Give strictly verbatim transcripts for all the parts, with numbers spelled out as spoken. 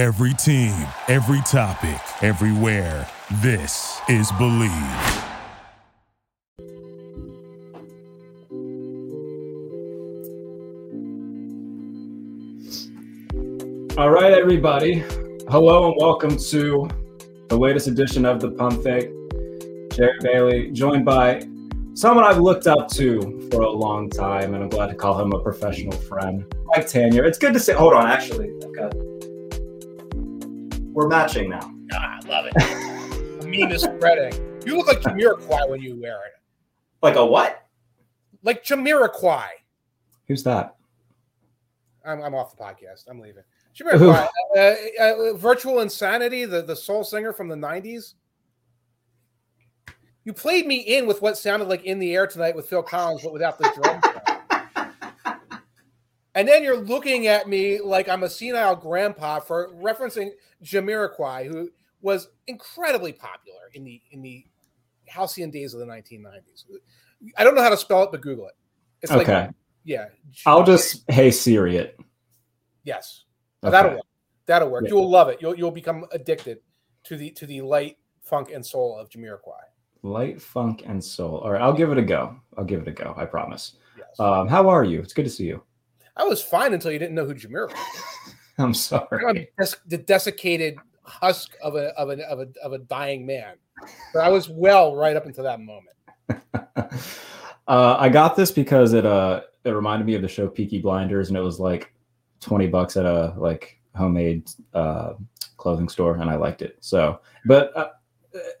Every team, every topic, everywhere. This is Believe. All right, everybody. Hello and welcome to the latest edition of The Pump Fake. Jared Bailey, joined by someone I've looked up to for a long time, and I'm glad to call him a professional friend, Mike Tanier. It's good to say. Hold on, actually, okay. We're matching now. Ah, I love it. Meme is spreading. You look like Jamiroquai when you wear it. Like a what? Like Jamiroquai. Who's that? I'm I'm off the podcast. I'm leaving. Jamiroquai, uh, uh, Virtual Insanity, the, the soul singer from the nineties. You played me in with what sounded like In the Air Tonight with Phil Collins, but without the drums. And then you're looking at me like I'm a senile grandpa for referencing Jamiroquai, who was incredibly popular in the in the halcyon days of the nineteen nineties. I don't know how to spell it, but Google it. It's okay. Like, yeah. I'll just, hey, Siri it. Yes. Okay. That'll work. That'll work. Yeah. You'll love it. You'll you'll become addicted to the to the light, funk, and soul of Jamiroquai. Light, funk, and soul. All right, I'll give it a go. I'll give it a go. I promise. Yes. Um, how are you? It's good to see you. I was fine until you didn't know who Jamiroquai was. I'm sorry. I'm des- the desiccated husk of a of a of a of a dying man. But I was well right up until that moment. uh, I got this because it uh it reminded me of the show Peaky Blinders, and it was like twenty bucks at a like homemade uh, clothing store, and I liked it. So, but. Uh,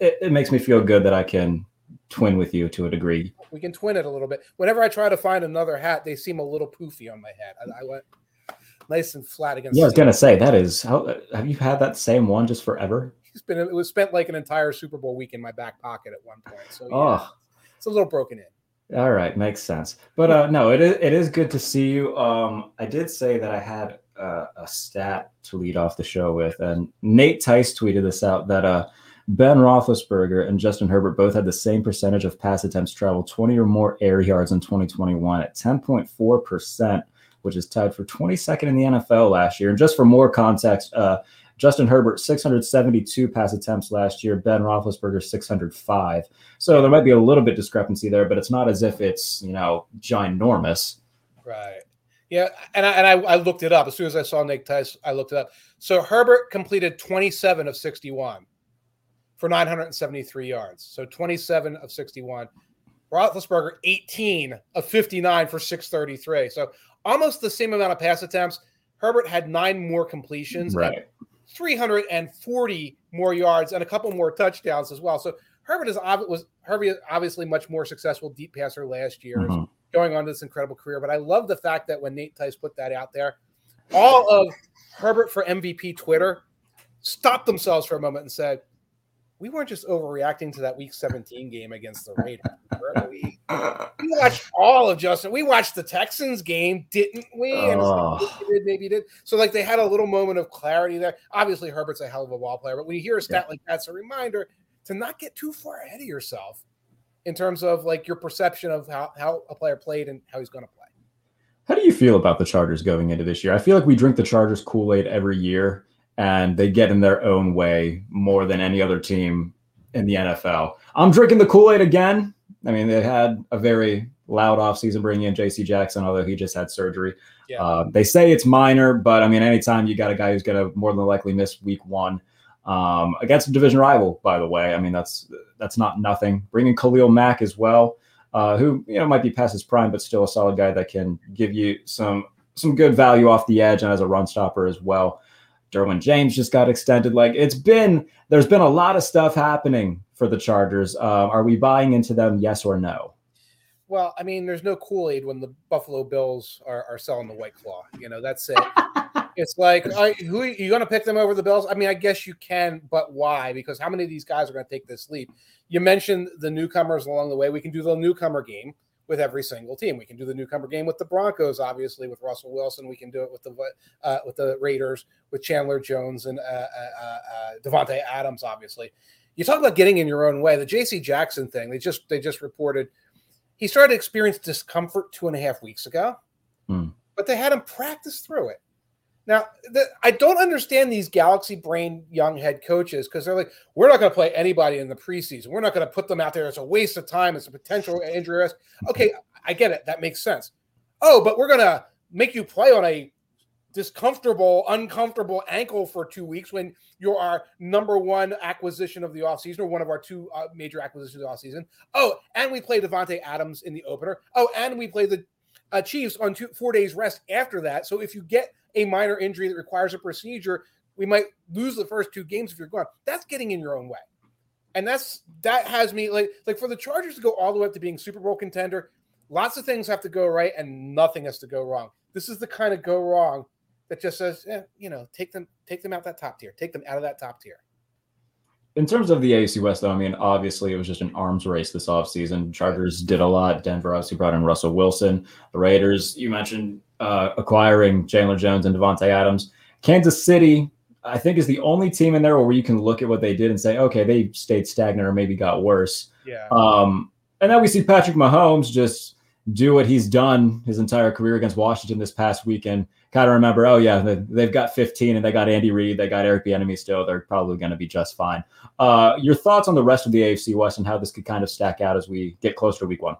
It, it makes me feel good that I can twin with you to a degree. We can twin it a little bit. Whenever I try to find another hat, they seem a little poofy on my head. I, I went nice and flat against. Yeah, I was gonna say that is. How, have you had that same one just forever? It's been. It was spent like an entire Super Bowl week in my back pocket at one point. So yeah, oh, it's a little broken in. All right, makes sense. But uh, no, it is. It is good to see you. Um, I did say that I had uh, a stat to lead off the show with, and Nate Tice tweeted this out that uh. Ben Roethlisberger and Justin Herbert both had the same percentage of pass attempts traveled twenty or more air yards in twenty twenty-one at ten point four percent, which is tied for twenty-second in the N F L last year. And just for more context, uh, Justin Herbert, six hundred seventy-two pass attempts last year, Ben Roethlisberger, six hundred five. So there might be a little bit discrepancy there, but it's not as if it's, you know, ginormous. Right. Yeah, and I, and I, I looked it up. As soon as I saw Nick Tice, I looked it up. So Herbert completed twenty-seven of sixty-one. For nine hundred seventy-three yards. So twenty-seven of sixty-one. Roethlisberger, eighteen of fifty-nine for six thirty-three. So almost the same amount of pass attempts. Herbert had nine more completions. Right. three hundred forty more yards and a couple more touchdowns as well. So Herbert is was Herbert obviously much more successful deep passer last year, mm-hmm. going on to this incredible career. But I love the fact that when Nate Tice put that out there, all of Herbert for M V P Twitter stopped themselves for a moment and said, we weren't just overreacting to that Week seventeen game against the Raiders. We, we watched all of Justin. We watched the Texans game, didn't we? And oh. Like, maybe did, maybe did. So, like, they had a little moment of clarity there. Obviously, Herbert's a hell of a ball player, but when you hear a stat yeah. like that's a reminder to not get too far ahead of yourself in terms of, like, your perception of how, how a player played and how he's going to play. How do you feel about the Chargers going into this year? I feel like we drink the Chargers Kool-Aid every year. And they get in their own way more than any other team in the N F L. I'm drinking the Kool-Aid again. I mean, they had a very loud offseason bringing in J C Jackson, although he just had surgery. Yeah. Uh, they say it's minor, but, I mean, anytime you got a guy who's going to more than likely miss week one um, against a division rival, by the way, I mean, that's that's not nothing. Bringing Khalil Mack as well, uh, who, you know, might be past his prime, but still a solid guy that can give you some some good value off the edge and as a run stopper as well. Derwin James just got extended. Like it's been, there's been a lot of stuff happening for the Chargers. Uh, are we buying into them? Yes or no? Well, I mean, there's no Kool-Aid when the Buffalo Bills are, are selling the White Claw. You know, that's it. It's like, right, who are you going to pick them over the Bills? I mean, I guess you can, but why? Because how many of these guys are going to take this leap? You mentioned the newcomers along the way. We can do the newcomer game with every single team. We can do the newcomer game with the Broncos, obviously, with Russell Wilson. We can do it with the uh, with the Raiders, with Chandler Jones and uh, uh, uh, Davante Adams, obviously. You talk about getting in your own way. The J C Jackson thing, they just they just reported he started to experience discomfort two and a half weeks ago, mm. but they had him practice through it. Now, the, I don't understand these galaxy brain young head coaches, because they're like, we're not going to play anybody in the preseason. We're not going to put them out there. It's a waste of time. It's a potential injury risk. Okay, I get it. That makes sense. Oh, but we're going to make you play on a discomfortable, uncomfortable ankle for two weeks when you're our number one acquisition of the offseason, or one of our two uh, major acquisitions of the offseason. Oh, and we play Davante Adams in the opener. Oh, and we play the uh, Chiefs on two, four days rest after that. So if you get a minor injury that requires a procedure, we might lose the first two games if you're gone. That's getting in your own way. And that's that has me like like for the Chargers to go all the way up to being Super Bowl contender, lots of things have to go right and nothing has to go wrong. This is the kind of go wrong that just says, eh, you know, take them, take them out that top tier, take them out of that top tier. In terms of the A F C West, though, I mean, obviously it was just an arms race this offseason. Chargers did a lot. Denver obviously brought in Russell Wilson. The Raiders, you mentioned uh, acquiring Chandler Jones and Davante Adams. Kansas City, I think, is the only team in there where you can look at what they did and say, okay, they stayed stagnant or maybe got worse. Yeah. Um, and then we see Patrick Mahomes just do what he's done his entire career against Washington this past weekend. Kind of remember, oh, yeah, they've got fifteen and they got Andy Reid. They got Eric Bieniemy still. They're probably going to be just fine. Uh, your thoughts on the rest of the A F C West and how this could kind of stack out as we get closer to week one?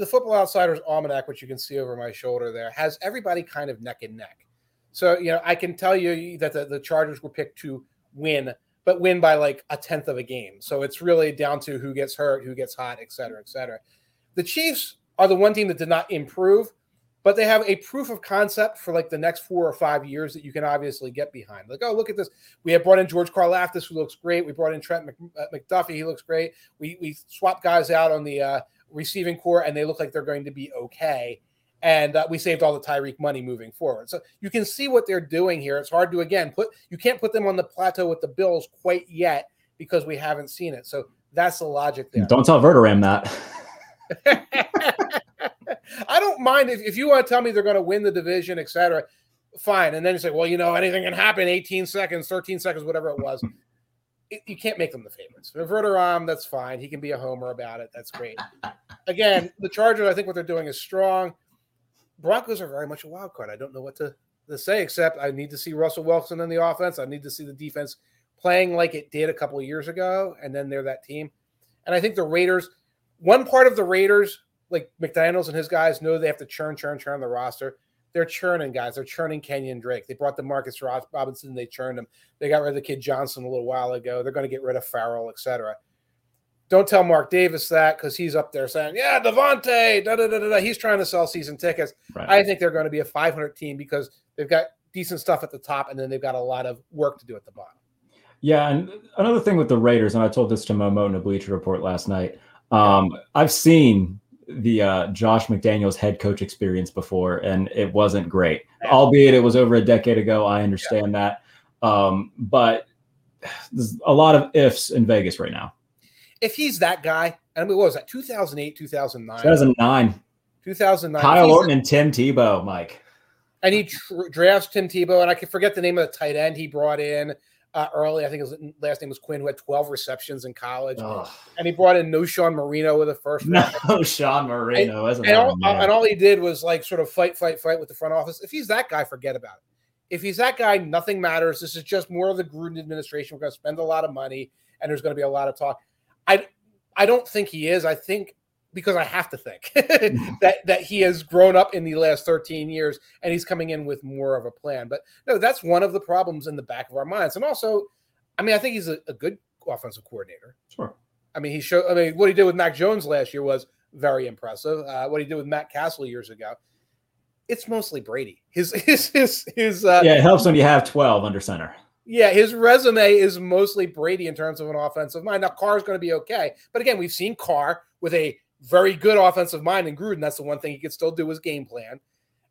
The Football Outsiders Almanac, which you can see over my shoulder there, has everybody kind of neck and neck. So, you know, I can tell you that the, the Chargers were picked to win, but win by like a tenth of a game. So it's really down to who gets hurt, who gets hot, et cetera, et cetera. The Chiefs are the one team that did not improve, but they have a proof of concept for like the next four or five years that you can obviously get behind. Like, oh, look at this. We have brought in George Karlaftis, who looks great. We brought in Trent Mc, uh, McDuffie. He looks great. We we swap guys out on the uh, receiving core, and they look like they're going to be okay. And uh, we saved all the Tyreek money moving forward. So you can see what they're doing here. It's hard to, again, put you can't put them on the plateau with the Bills quite yet because we haven't seen it. So that's the logic there. Don't tell Verderam that. I don't mind if, if you want to tell me they're going to win the division, et cetera, fine. And then you say, well, you know, anything can happen, eighteen seconds, thirteen seconds, whatever it was. It, you can't make them the favorites. Verderam, that's fine. He can be a homer about it. That's great. Again, the Chargers, I think what they're doing is strong. Broncos are very much a wild card. I don't know what to, to say, except I need to see Russell Wilson in the offense. I need to see the defense playing like it did a couple of years ago, and then they're that team. And I think the Raiders, one part of the Raiders – like McDaniels and his guys know they have to churn, churn, churn the roster. They're churning guys. They're churning Kenyon Drake. They brought the Marcus Robinson. They churned him. They got rid of the kid Johnson a little while ago. They're going to get rid of Farrell, et cetera. Don't tell Mark Davis that, because he's up there saying, yeah, Devontae, da, da, da, da, da. He's trying to sell season tickets. Right. I think they're going to be a five hundred team because they've got decent stuff at the top, and then they've got a lot of work to do at the bottom. Yeah, and another thing with the Raiders, and I told this to Momo in a Bleacher Report last night, um, I've seen – the uh, Josh McDaniels head coach experience before, and it wasn't great. Yeah. Albeit it was over a decade ago, I understand yeah. that. Um, but there's a lot of ifs in Vegas right now. If he's that guy, I mean, what was that, two thousand eight, two thousand nine? two thousand nine. two thousand nine. Kyle Orton and Tim Tebow, Mike. And he tr- drafts Tim Tebow, and I can forget the name of the tight end he brought in uh, early. I think his last name was Quinn, who had twelve receptions in college. Oh. And he brought in no Sean Marino with the first round. No Sean Marino. And, and, all, and all he did was like sort of fight, fight, fight with the front office. If he's that guy, forget about it. If he's that guy, nothing matters. This is just more of the Gruden administration. We're going to spend a lot of money, and there's going to be a lot of talk. I, I don't think he is. I think because I have to think that, that he has grown up in the last thirteen years, and he's coming in with more of a plan. But no, that's one of the problems in the back of our minds. And also, I mean, I think he's a, a good offensive coordinator. Sure. I mean, he showed, I mean, what he did with Mac Jones last year was very impressive. Uh, what he did with Matt Castle years ago, it's mostly Brady. His, his, his, his, uh, yeah, it helps when you have twelve under center. Yeah, his resume is mostly Brady in terms of an offensive mind. Now, Carr's going to be okay. But again, we've seen Carr with a very good offensive mind in Gruden. That's the one thing he could still do is game plan.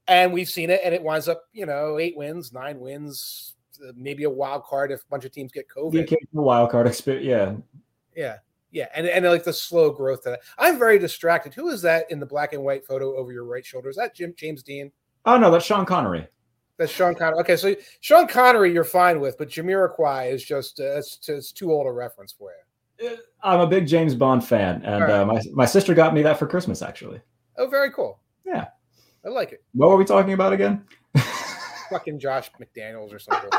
And we've seen it, and it winds up, you know, eight wins, nine wins, maybe a wild card if a bunch of teams get COVID. The occasional wild card experience, yeah. Yeah, yeah, and, and like the slow growth to that. I'm very distracted. Who is that in the black and white photo over your right shoulder? Is that Jim James Dean? Oh, no, that's Sean Connery. That's Sean Connery. Okay, so Sean Connery you're fine with, but Jamiroquai is just uh, it's, it's too old a reference for you. I'm a big James Bond fan, and right. uh, my my sister got me that for Christmas, actually. Oh, very cool. Yeah. I like it. What were we talking about again? fucking Josh McDaniels or something.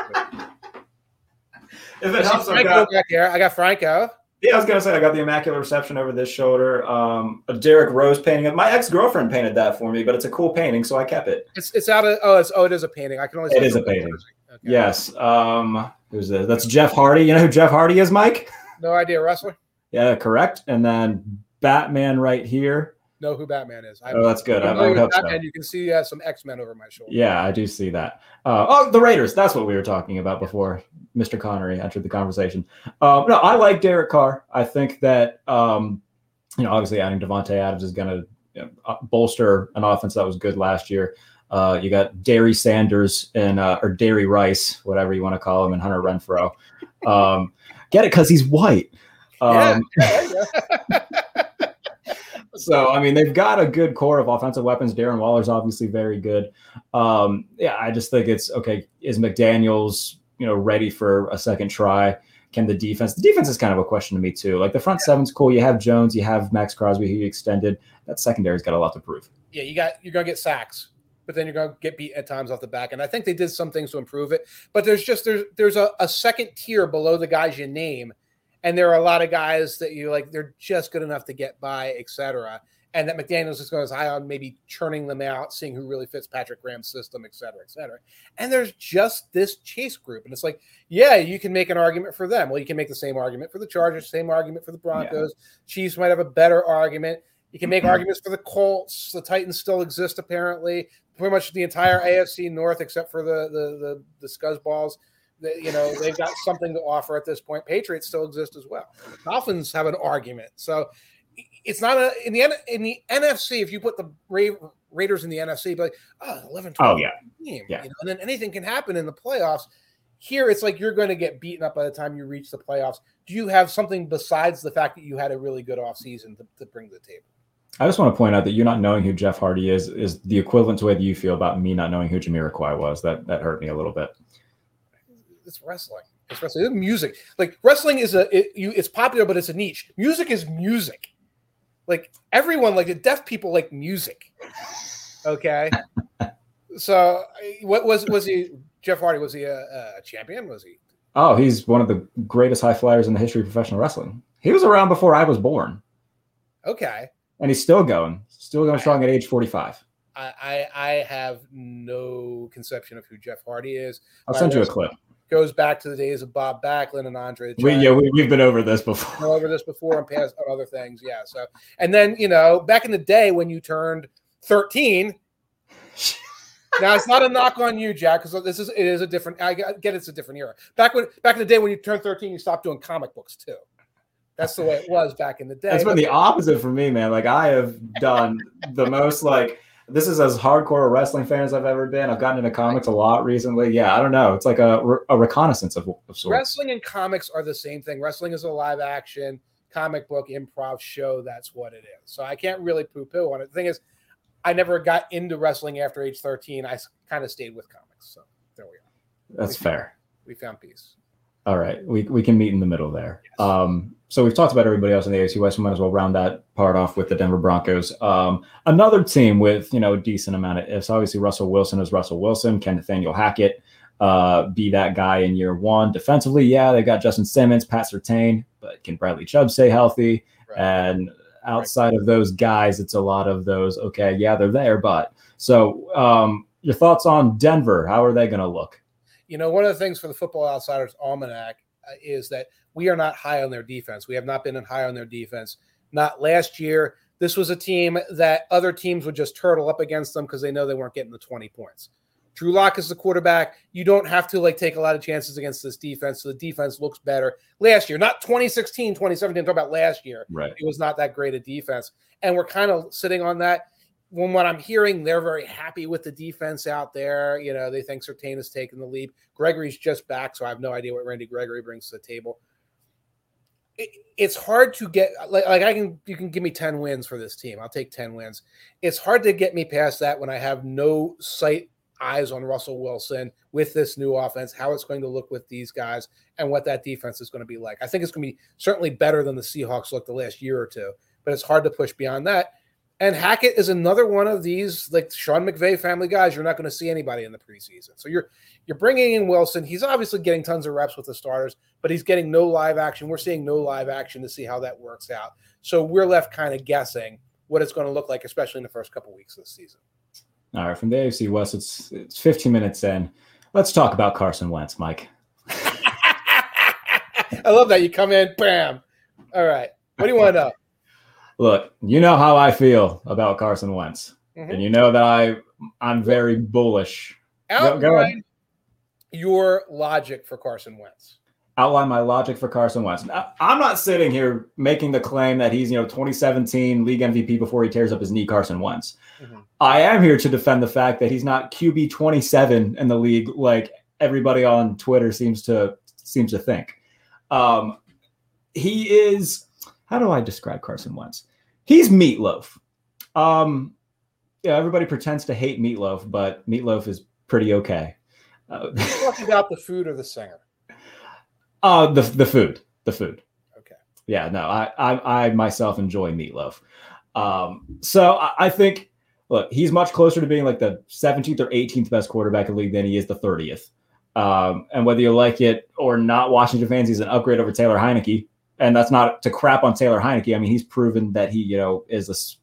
If it helps, I got, back here. I got Franco. Yeah, I was going to say, I got the Immaculate Reception over this shoulder. Um, a Derek Rose painting. My ex-girlfriend painted that for me, but it's a cool painting, so I kept it. It's it's out of – oh, it's oh, it is a painting. I can only say it is a painting. Okay. Yes. Um, who's this? That's Jeff Hardy. You know who Jeff Hardy is, Mike? No idea. Wrestler? Yeah, correct. And then Batman right here. Know who Batman is. I oh, that's good. I, I hope Batman, so. You can see uh, some X-Men over my shoulder. Yeah, I do see that. Uh, oh, the Raiders. That's what we were talking about before Mister Connery entered the conversation. Uh, no, I like Derek Carr. I think that, um, you know, obviously adding Davante Adams is going to you know, bolster an offense that was good last year. Uh, you got Derry Sanders and uh, or Derry Rice, whatever you want to call him, and Hunter Renfrow. Um, get it because he's white. Um, yeah. yeah. So, I mean, they've got a good core of offensive weapons. Darren Waller's obviously very good. Um, yeah, I just think it's, okay, is McDaniels, you know, ready for a second try? Can the defense – the defense is kind of a question to me too. Like the front seven's cool. You have Jones. You have Max Crosby, who you extended. That secondary's got a lot to prove. Yeah, you got, you're going to get sacks, but then you're going to get beat at times off the back. And I think they did some things to improve it. But there's just – there's there's a, a second tier below the guys you name. And there are a lot of guys that you like, they're just good enough to get by, et cetera. And that McDaniels is going to high on maybe churning them out, seeing who really fits Patrick Graham's system, et cetera, et cetera. And there's just this Chase group. And it's like, yeah, you can make an argument for them. Well, you can make the same argument for the Chargers, same argument for the Broncos. Yeah. Chiefs might have a better argument. You can make mm-hmm. arguments for the Colts. The Titans still exist, apparently. Pretty much the entire A F C North, except for the the the, the scuzzballs. That, you know, they've got something to offer at this point. Patriots still exist as well. Dolphins have an argument. So it's not a in the in the N F C, if you put the Ra- Raiders in the N F C, but like, oh, eleven twelve oh, yeah. team. Yeah. You know? And then anything can happen in the playoffs. Here, it's like you're going to get beaten up by the time you reach the playoffs. Do you have something besides the fact that you had a really good offseason to, to bring to the table? I just want to point out that you not knowing who Jeff Hardy is is the equivalent to the way that you feel about me not knowing who Jamiroquai was. That, that hurt me a little bit. It's wrestling. It's wrestling. It's music. Like wrestling is a it, you. It's popular, but it's a niche. Music is music. Like everyone, like the deaf people, like music. Okay. So, what was was he? Jeff Hardy, was he a, a champion? Was he? Oh, he's one of the greatest high flyers in the history of professional wrestling. He was around before I was born. Okay. And he's still going, still going strong at age forty-five. I I, I have no conception of who Jeff Hardy is. I'll send you a clip. Goes back to the days of Bob Backlund and Andre. We, yeah, we, we've been over this before. Been over this before and past other things, yeah. So, and then you know, back in the day when you turned thirteen. Now it's not a knock on you, Jack, because this is it is a different. I get it's a different era. Back when back in the day when you turned thirteen, you stopped doing comic books too. That's the way it was back in the day. That's been the opposite for me, man. Like I have done the most like. This is as hardcore a wrestling fan as I've ever been. I've gotten into comics a lot recently. Yeah, I don't know. It's like a, a reconnaissance of, of sorts. Wrestling and comics are the same thing. Wrestling is a live action comic book improv show. That's what it is. So I can't really poo-poo on it. The thing is, I never got into wrestling after age thirteen. I kind of stayed with comics. So there we are. That's we found, fair. We found peace. All right. We we can meet in the middle there. Yes. Um, so we've talked about everybody else in the A F C West. We might as well round that part off with the Denver Broncos. Um, another team with, you know, a decent amount of ifs. Obviously, Russell Wilson is Russell Wilson. Can Nathaniel Hackett uh, be that guy in year one? Defensively, yeah, they got Justin Simmons, Pat Surtain, but can Bradley Chubb stay healthy? Right. And outside right. of those guys, it's a lot of those, okay, yeah, they're there, but. So um, your thoughts on Denver? How are they going to look? You know, one of the things for the Football Outsiders Almanac uh, is that we are not high on their defense. We have not been high on their defense. Not last year. This was a team that other teams would just turtle up against them because they know they weren't getting the twenty points. Drew Lock is the quarterback. You don't have to, like, take a lot of chances against this defense, so the defense looks better. Last year, not twenty sixteen, twenty seventeen, I'm talking about last year. Right. It was not that great a defense, and we're kind of sitting on that. When what I'm hearing, they're very happy with the defense out there. You know, they think Surtain has taken the leap. Gregory's just back, so I have no idea what Randy Gregory brings to the table. It, it's hard to get like, like I can. You can give me ten wins for this team. I'll take ten wins. It's hard to get me past that when I have no sight eyes on Russell Wilson with this new offense, how it's going to look with these guys, and what that defense is going to be like. I think it's going to be certainly better than the Seahawks looked the last year or two, but it's hard to push beyond that. And Hackett is another one of these, like Sean McVay family guys. You're not going to see anybody in the preseason. So you're you're bringing in Wilson. He's obviously getting tons of reps with the starters, but he's getting no live action. We're seeing no live action to see how that works out. So we're left kind of guessing what it's going to look like, especially in the first couple weeks of the season. All right, from the A F C West, it's, it's fifteen minutes in. Let's talk about Carson Wentz, Mike. I love that. You come in, bam. All right. What do you want to know? Look, you know how I feel about Carson Wentz, mm-hmm. and you know that I, I'm very bullish. Outline go, go your logic for Carson Wentz. Outline my logic for Carson Wentz. Now, I'm not sitting here making the claim that he's, you know, twenty seventeen league M V P before he tears up his knee Carson Wentz. Mm-hmm. I am here to defend the fact that he's not Q B twenty-seven in the league like everybody on Twitter seems to seems to think. Um, he is... How do I describe Carson Wentz? He's meatloaf. Um, yeah, everybody pretends to hate meatloaf, but meatloaf is pretty okay. Uh, talking about the food or the singer? Uh, the the food, the food. Okay. Yeah, no, I I, I myself enjoy meatloaf. Um, so I, I think, look, he's much closer to being like the seventeenth or eighteenth best quarterback in the league than he is the thirtieth. Um, and whether you like it or not, Washington fans, he's an upgrade over Taylor Heineke. And that's not to crap on Taylor Heineke. I mean, he's proven that he, you know, is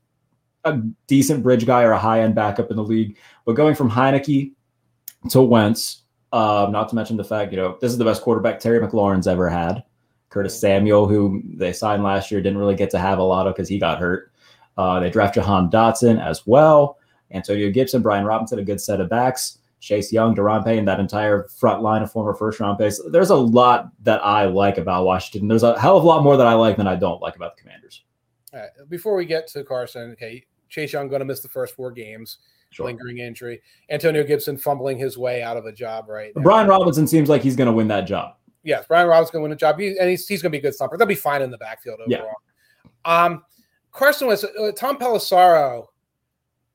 a, a decent bridge guy or a high-end backup in the league. But going from Heineke to Wentz, uh, not to mention the fact, you know, this is the best quarterback Terry McLaurin's ever had. Curtis Samuel, who they signed last year, didn't really get to have a lot of because he got hurt. Uh, they draft Jahan Dotson as well. Antonio Gibson, Brian Robinson, a good set of backs. Chase Young, Deron Payne, and that entire front line of former first-round picks. There's a lot that I like about Washington. There's a hell of a lot more that I like than I don't like about the Commanders. All right. Before we get to Carson, okay, Chase Young going to miss the first four games, sure. Lingering injury. Antonio Gibson fumbling his way out of a job right now. Brian Robinson seems like he's going to win that job. Yes, Brian Robinson's going to win the job, he, and he's, he's going to be a good thumper. They'll be fine in the backfield overall. Yeah. Um, Carson was uh, Tom Pelissero,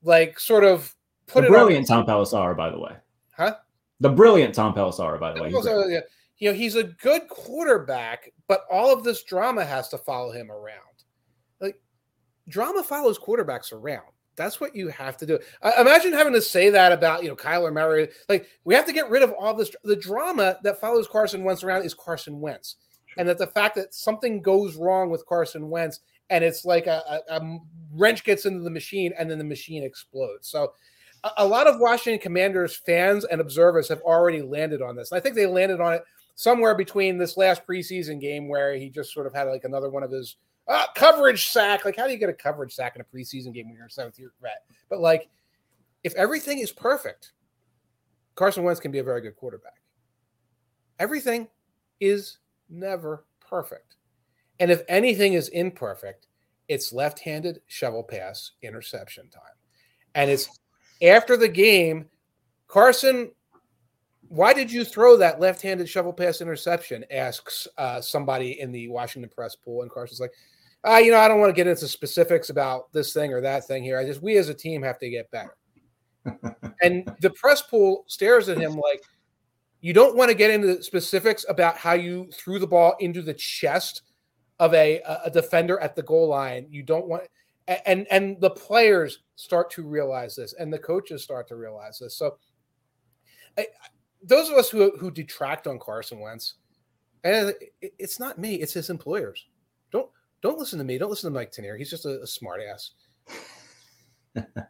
like sort of – Put the brilliant Tom Pelissero, by the way. Huh? The brilliant Tom Pelissero, by the way. Yeah. You know, he's a good quarterback, but all of this drama has to follow him around. Like, drama follows quarterbacks around. That's what you have to do. Uh, imagine having to say that about, you know, Kyler Murray. Like, we have to get rid of all this. The drama that follows Carson Wentz around is Carson Wentz. And that the fact that something goes wrong with Carson Wentz, and it's like a, a, a wrench gets into the machine, and then the machine explodes. So, a lot of Washington Commanders fans and observers have already landed on this. And I think they landed on it somewhere between this last preseason game where he just sort of had like another one of his ah, coverage sack. Like, how do you get a coverage sack in a preseason game when you're a seventh year vet? But like, if everything is perfect, Carson Wentz can be a very good quarterback. Everything is never perfect. And if anything is imperfect, it's left-handed shovel pass interception time. And it's, after the game, Carson, why did you throw that left-handed shovel pass interception, asks uh, somebody in the Washington press pool. And Carson's like, ah, you know, I don't want to get into specifics about this thing or that thing here. I just, we as a team have to get better. And the press pool stares at him like, you don't want to get into specifics about how you threw the ball into the chest of a, a defender at the goal line. You don't want – And and the players start to realize this, and the coaches start to realize this. So I, those of us who, who detract on Carson Wentz, and it, it's not me, it's his employers. Don't don't listen to me. Don't listen to Mike Tenier. He's just a, a smart ass.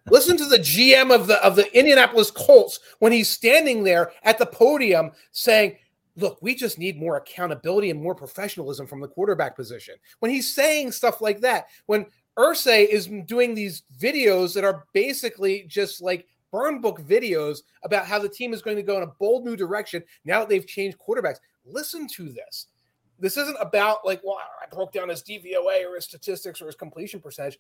Listen to the G M of the of the Indianapolis Colts when he's standing there at the podium saying, look, we just need more accountability and more professionalism from the quarterback position. When he's saying stuff like that, when Irsay is doing these videos that are basically just like burn book videos about how the team is going to go in a bold new direction now that they've changed quarterbacks. Listen to this. This isn't about like, well, I broke down his D V O A or his statistics or his completion percentage.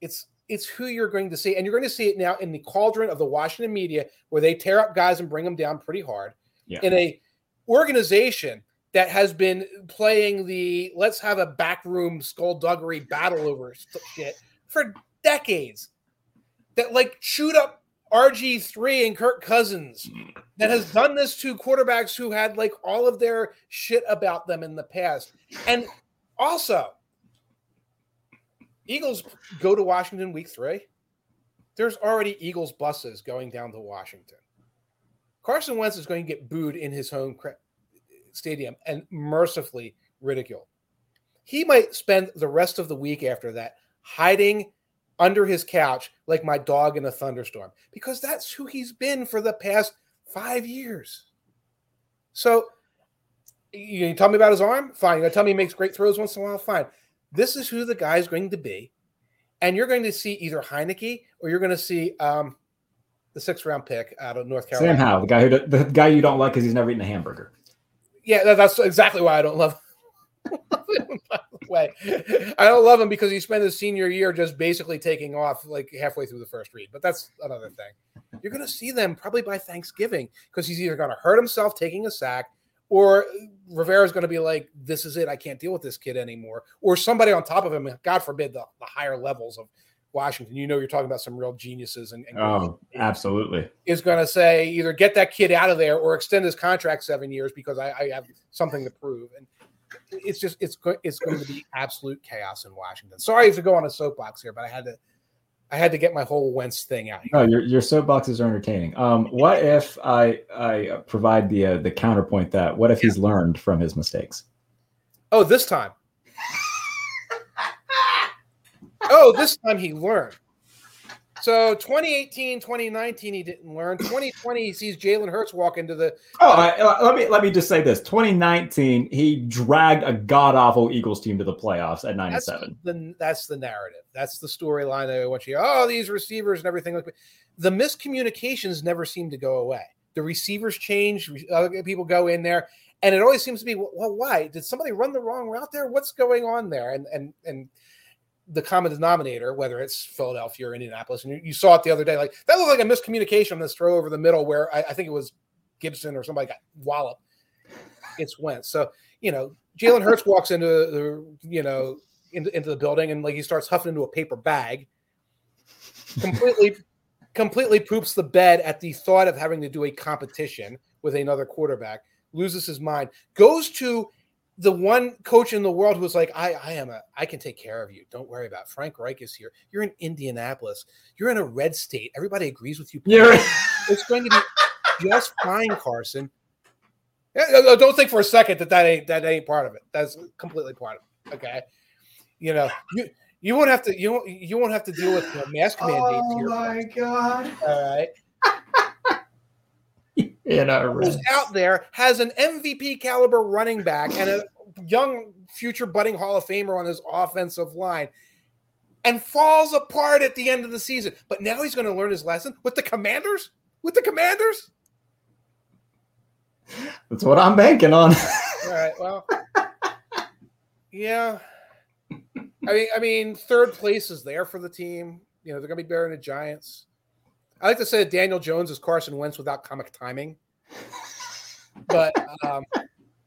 It's it's who you're going to see. And you're going to see it now in the cauldron of the Washington media where they tear up guys and bring them down pretty hard. Yeah. In a organization that has been playing the let's have a backroom skullduggery battle over shit for decades, that like chewed up R G three and Kirk Cousins, that has done this to quarterbacks who had like all of their shit about them in the past. And also Eagles go to Washington week three. There's already Eagles buses going down to Washington. Carson Wentz is going to get booed in his home cra- stadium and mercifully ridiculed. He might spend the rest of the week after that hiding under his couch like my dog in a thunderstorm, because that's who he's been for the past five years. So you can tell me about his arm? Fine. You're going to tell me he makes great throws once in a while? Fine. This is who the guy's going to be. And you're going to see either Heineke or you're going to see um, the sixth-round pick out of North Carolina. Sam Howell, the guy who the guy you don't like because he's never eaten a hamburger. Yeah, that, that's exactly why I don't love him, by the way. I don't love him because he spent his senior year just basically taking off like halfway through the first read. But that's another thing. You're going to see them probably by Thanksgiving because he's either going to hurt himself taking a sack, or Rivera's going to be like, this is it. I can't deal with this kid anymore. Or somebody on top of him, God forbid, the, the higher levels of Washington. You know, you're talking about some real geniuses. and, and Oh, absolutely. Is going to say either get that kid out of there or extend his contract seven years because I, I have something to prove. And it's just, it's, it's going to be absolute chaos in Washington. Sorry to go on a soapbox here, but I had to. I had to get my whole Wentz thing out. No, your your soapboxes are entertaining. Um, what if I I provide the uh, the counterpoint that what if he's learned from his mistakes? Oh, this time. oh, this time he learned. So twenty eighteen, twenty nineteen, he didn't learn. twenty twenty, he sees Jalen Hurts walk into the. Oh, uh, I, let me let me just say this. twenty nineteen, he dragged a god-awful Eagles team to the playoffs at nine and seven. That's the, that's the narrative. That's the storyline that I want you. Oh, these receivers and everything. Like the miscommunications never seem to go away. The receivers change. Other people go in there, and it always seems to be, well, why did somebody run the wrong route there? What's going on there? And and and. The common denominator, whether it's Philadelphia or Indianapolis, and you, you saw it the other day, like that looked like a miscommunication on this throw over the middle where I, I think it was Gibson or somebody got walloped. It's Wentz. So, you know, Jalen Hurts walks into the, you know, into, into the building and like he starts huffing into a paper bag, completely, completely poops the bed at the thought of having to do a competition with another quarterback, loses his mind, goes to the one coach in the world who's like, I, I am a, I can take care of you. Don't worry about it. Frank Reich is here. You're in Indianapolis. You're in a red state. Everybody agrees with you. You're- it's going to be just fine, Carson. Don't think for a second that that ain't that ain't part of it. That's completely part of it. Okay, you know you you won't have to you won't, you won't have to deal with the mask mandates oh here. Oh my God! All right. In a who's out there has an M V P caliber running back and a young future budding Hall of Famer on his offensive line and falls apart at the end of the season. But now he's going to learn his lesson with the commanders, with the commanders. That's what I'm banking on. All right. Well, yeah. I mean, I mean, third place is there for the team. You know, they're going to be bearing the Giants. I like to say that Daniel Jones is Carson Wentz without comic timing, but um,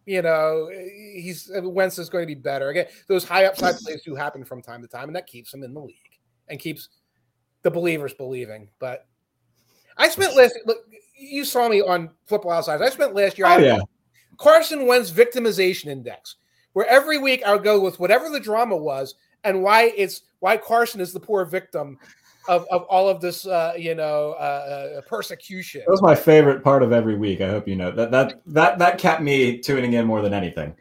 you know he's Wentz is going to be better again. Those high upside plays do happen from time to time, and that keeps him in the league and keeps the believers believing. But I spent last look, you saw me on Football Outsiders. I spent last year. Oh, I yeah. Carson Wentz victimization index, where every week I would go with whatever the drama was and why it's why Carson is the poor victim. Of, of all of this, uh, you know, uh, persecution. That was my favorite part of every week. I hope you know that that that that kept me tuning in more than anything.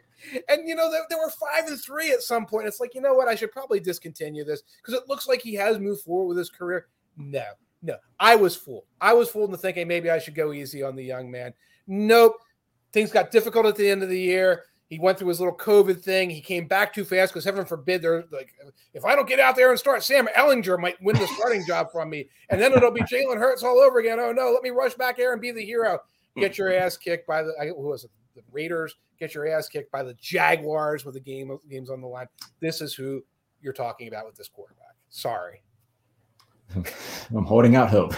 And you know, there, there were five and three at some point. It's like, you know what? I should probably discontinue this because it looks like he has moved forward with his career. No, no, I was fooled. I was fooled into thinking maybe I should go easy on the young man. Nope, things got difficult at the end of the year. He went through his little COVID thing. He came back too fast because heaven forbid, they're like, if I don't get out there and start, Sam Ehlinger might win the starting job from me, and then it'll be Jalen Hurts all over again. Oh no, let me rush back there and be the hero. Get your ass kicked by the who was it? The Raiders. Get your ass kicked by the Jaguars with the game games on the line. This is who you're talking about with this quarterback. Sorry, I'm holding out hope.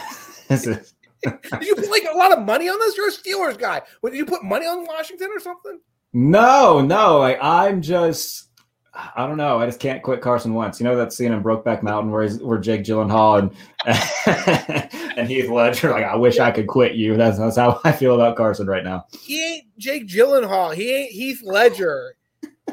This is. Did you put like a lot of money on this? You're a Steelers guy. What, did you put money on Washington or something? No, no, like I'm just, I don't know. I just can't quit Carson Wentz. You know that scene in Brokeback Mountain where he's, where Jake Gyllenhaal and and Heath Ledger like, I wish I could quit you. That's, that's how I feel about Carson right now. He ain't Jake Gyllenhaal. He ain't Heath Ledger.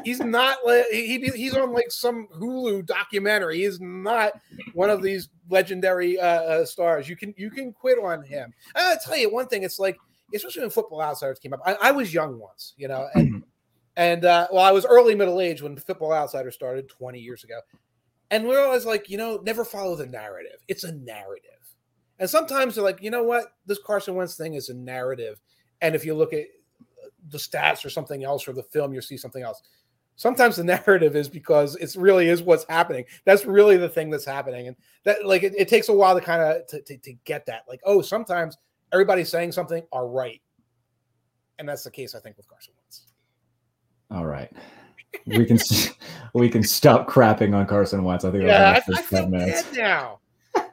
he's not he he's on like some Hulu documentary. He is not one of these legendary uh, stars. You can you can quit on him. I'll tell you one thing. It's like, especially when Football Outsiders came up. I, I was young once, you know, and and uh, well, I was early middle age when Football Outsiders started twenty years ago, and we we're always like, you know, never follow the narrative. It's a narrative, and sometimes they're like, you know what, this Carson Wentz thing is a narrative, and if you look at the stats or something else or the film, you'll see something else. Sometimes the narrative is because it really is what's happening. That's really the thing that's happening. And that, like, it, it takes a while to kind of to, to, to get that. Like, oh, sometimes everybody's saying something are right. And that's the case, I think, with Carson Wentz. All right. We can we can stop crapping on Carson Wentz. I think yeah, I, I feel bad now.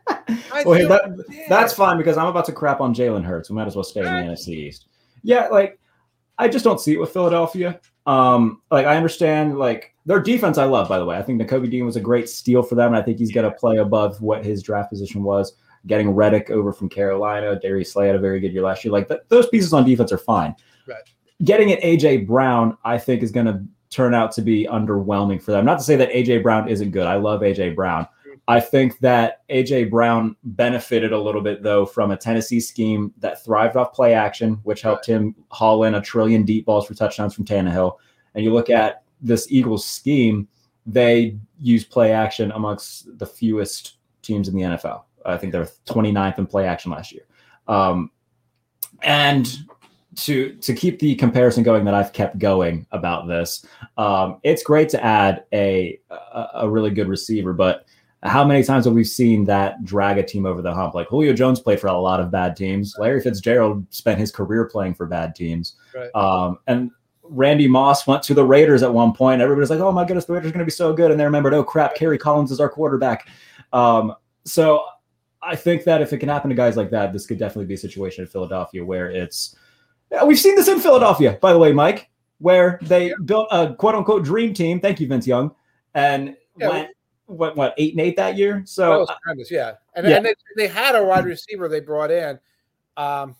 I well, hey, that, bad. That's fine, because I'm about to crap on Jalen Hurts. We might as well stay in the N F C East. Yeah, like, I just don't see it with Philadelphia. Um, like, I understand, like, their defense I love, by the way. I think Nakobe Dean was a great steal for them, and I think he's going to play above what his draft position was, getting Reddick over from Carolina. Darius Slay had a very good year last year. Like, th- those pieces on defense are fine. Right. Getting an A J. Brown, I think, is going to turn out to be underwhelming for them. Not to say that A J. Brown isn't good. I love A J. Brown. I think that A J. Brown benefited a little bit, though, from a Tennessee scheme that thrived off play action, which helped him haul in a trillion deep balls for touchdowns from Tannehill. And you look at this Eagles scheme, they use play action amongst the fewest teams in the N F L. I think they were twenty-ninth in play action last year. Um, and to to keep the comparison going that I've kept going about this, um, it's great to add a, a a really good receiver, but how many times have we seen that drag a team over the hump? Like, Julio Jones played for a lot of bad teams. Larry Fitzgerald spent his career playing for bad teams. Right. Um, and Randy Moss went to the Raiders at one point. Everybody's like, oh, my goodness, the Raiders are going to be so good. And they remembered, oh, crap, Kerry Collins is our quarterback. Um, so I think that if it can happen to guys like that, this could definitely be a situation in Philadelphia where it's – we've seen this in Philadelphia, by the way, Mike, where they yeah. built a quote-unquote dream team. Thank you, Vince Young. And yeah, went – What what eight and eight that year? So that was, yeah, and yeah. and they, they had a wide receiver they brought in. Um,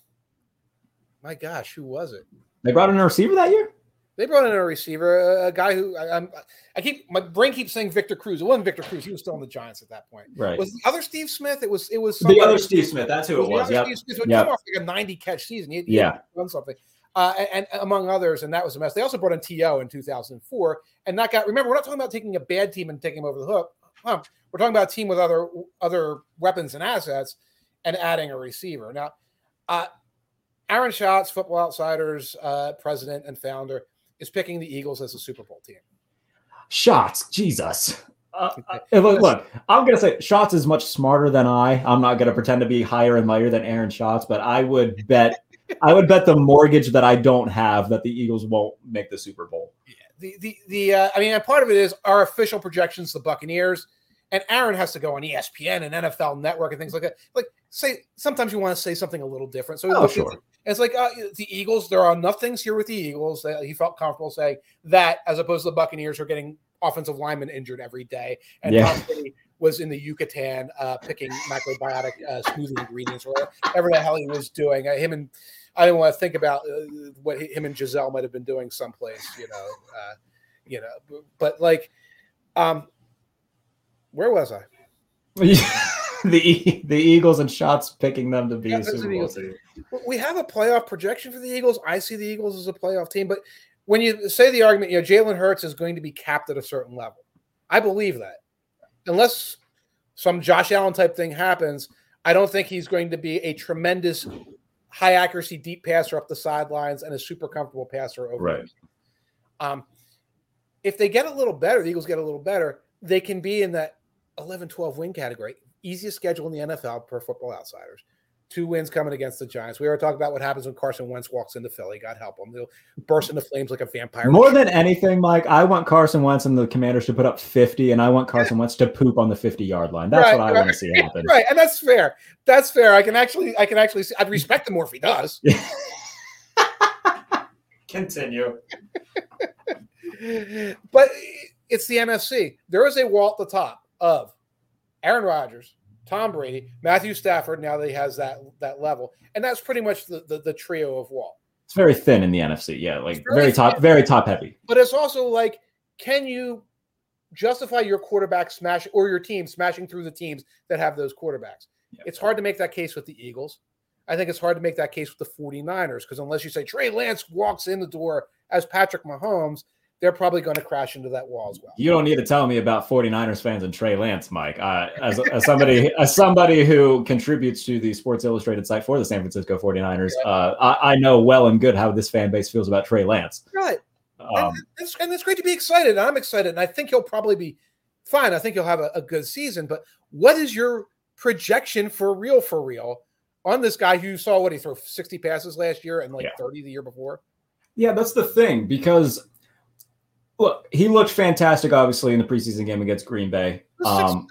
my gosh, who was it? They brought in a receiver that year. They brought in a receiver, a guy who I, I'm, I keep my brain keeps saying Victor Cruz. It wasn't Victor Cruz. He was still in the Giants at that point. Right. Was the other Steve Smith? It was it was the other Steve Smith. That's who it was. Yeah. Came off like a ninety catch season. He, yeah. He won something. Uh, and, and among others, and that was a mess. They also brought in T O in two thousand four, and that got – remember, we're not talking about taking a bad team and taking them over the hook. Huh. We're talking about a team with other other weapons and assets and adding a receiver. Now, uh, Aaron Schatz, Football Outsiders uh, president and founder, is picking the Eagles as a Super Bowl team. Schatz, Jesus. Uh, uh, look, look, I'm going to say Schatz is much smarter than I. I'm not going to pretend to be higher and mightier than Aaron Schatz, but I would bet – I would bet the mortgage that I don't have that the Eagles won't make the Super Bowl. Yeah, the the the uh, I mean, part of it is our official projections, the Buccaneers, and Aaron has to go on E S P N and N F L Network and things like that. Like, say sometimes you want to say something a little different. So oh, sure. It's like uh, the Eagles. There are enough things here with the Eagles that he felt comfortable saying that, as opposed to the Buccaneers, who are getting offensive linemen injured every day, and yeah. Tom Brady was in the Yucatan uh, picking macrobiotic uh, smoothie ingredients or whatever the hell he was doing. Uh, him and I didn't want to think about uh, what he, him and Giselle might have been doing someplace, you know, uh, you know. But like, um, where was I? the the Eagles and Schatz picking them to be yeah, a Super Bowl team. We have a playoff projection for the Eagles. I see the Eagles as a playoff team, but when you say the argument, you know, Jalen Hurts is going to be capped at a certain level. I believe that. Unless some Josh Allen type thing happens, I don't think he's going to be a tremendous high accuracy deep passer up the sidelines and a super comfortable passer over. Right. Um, if they get a little better, the Eagles get a little better, they can be in that eleven twelve win category. Easiest schedule in the N F L per Football Outsiders. Two wins coming against the Giants. We were talking about what happens when Carson Wentz walks into Philly. God help him. He'll burst into flames like a vampire. More than anything, Mike, I want Carson Wentz and the Commanders to put up fifty, and I want Carson Wentz to poop on the fifty-yard line. That's right, what I right. want to see happen. Right, and that's fair. That's fair. I can actually I can actually see. I'd respect him more if he does. Continue. But it's the N F C. There is a wall at the top of Aaron Rodgers, Tom Brady, Matthew Stafford, now that he has that that level. And that's pretty much the, the, the trio of wall. It's very thin in the N F C, yeah. Like very, very top, very top heavy. But it's also like can you justify your quarterback smash or your team smashing through the teams that have those quarterbacks? Yep. It's hard to make that case with the Eagles. I think it's hard to make that case with the 49ers because unless you say Trey Lance walks in the door as Patrick Mahomes, they're probably going to crash into that wall as well. You don't need to tell me about 49ers fans and Trey Lance, Mike. Uh, as, as somebody as somebody who contributes to the Sports Illustrated site for the San Francisco 49ers, uh, I, I know well and good how this fan base feels about Trey Lance. Right. Um, and, it's, and it's great to be excited. I'm excited, and I think he'll probably be fine. I think he'll have a, a good season. But what is your projection for real, for real, on this guy who saw what he threw sixty passes last year and like yeah. thirty the year before? Yeah, that's the thing because, look, he looked fantastic, obviously, in the preseason game against Green Bay. Um,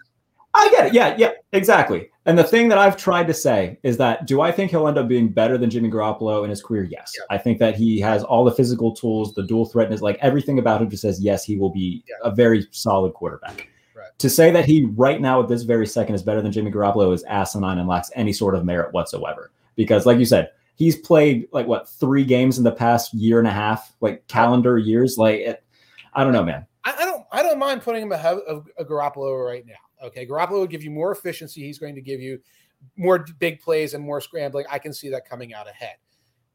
I get it. Yeah, yeah, exactly. And the thing that I've tried to say is that do I think he'll end up being better than Jimmy Garoppolo in his career? Yes. Yeah. I think that he has all the physical tools, the dual threat, is like everything about him just says, yes, he will be yeah. a very solid quarterback. Right. To say that he right now at this very second is better than Jimmy Garoppolo is asinine and lacks any sort of merit whatsoever. Because like you said, he's played like, what, three games in the past year and a half, like calendar years. Like it, I don't know, man. I, I don't I don't mind putting him ahead of Garoppolo right now. Okay, Garoppolo would give you more efficiency. He's going to give you more big plays and more scrambling. I can see that coming out ahead.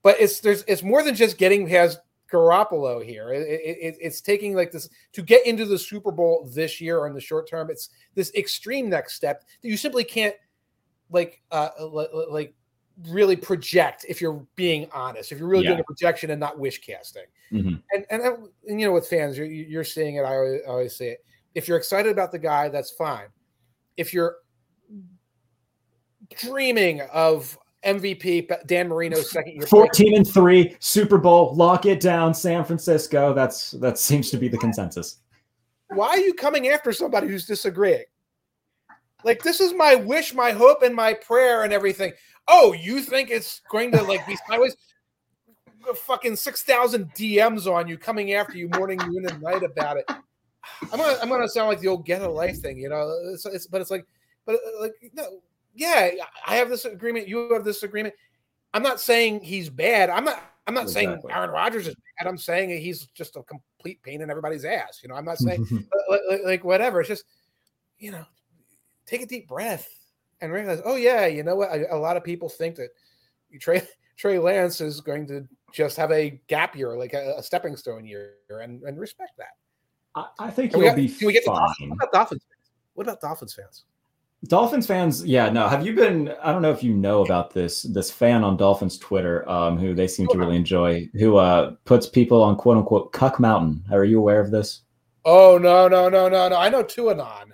But it's there's it's more than just getting past Garoppolo here. It, it, it's taking like this to get into the Super Bowl this year or in the short term. It's this extreme next step that you simply can't like uh, like really project if you're being honest, if you're really yeah. doing a projection and not wish casting. Mm-hmm. And, and, and, you know, with fans, you're, you're seeing it. I always, I always say it. If you're excited about the guy, that's fine. If you're dreaming of M V P, Dan Marino's second year, fourteen and three Super Bowl, lock it down, San Francisco. That's, that seems to be the consensus. Why are you coming after somebody who's disagreeing? Like, this is my wish, my hope, and my prayer and everything. Oh, you think it's going to, like, be sideways? Fucking six thousand D Ms on you coming after you morning, noon, and night about it. I'm going to I'm gonna sound like the old get a life thing, you know? It's, it's, but it's like, but like, no, yeah, I have this agreement. You have this agreement. I'm not saying he's bad. I'm not I'm not exactly. saying Aaron Rodgers is bad. I'm saying he's just a complete pain in everybody's ass. You know, I'm not saying, like, like, whatever. It's just, you know, take a deep breath and realize, oh, yeah, you know what? A, a lot of people think that Trey, Trey Lance is going to just have a gap year, like a, a stepping stone year, and, and respect that. I, I think and he'll got, be fine. Dolphins, what about Dolphins fans? What about Dolphins fans? Dolphins fans, yeah, no. Have you been – I don't know if you know about this this fan on Dolphins Twitter um, who they seem to really enjoy, who uh, puts people on quote-unquote Cuck Mountain. Are you aware of this? Oh, no, no, no, no, no. I know QAnon.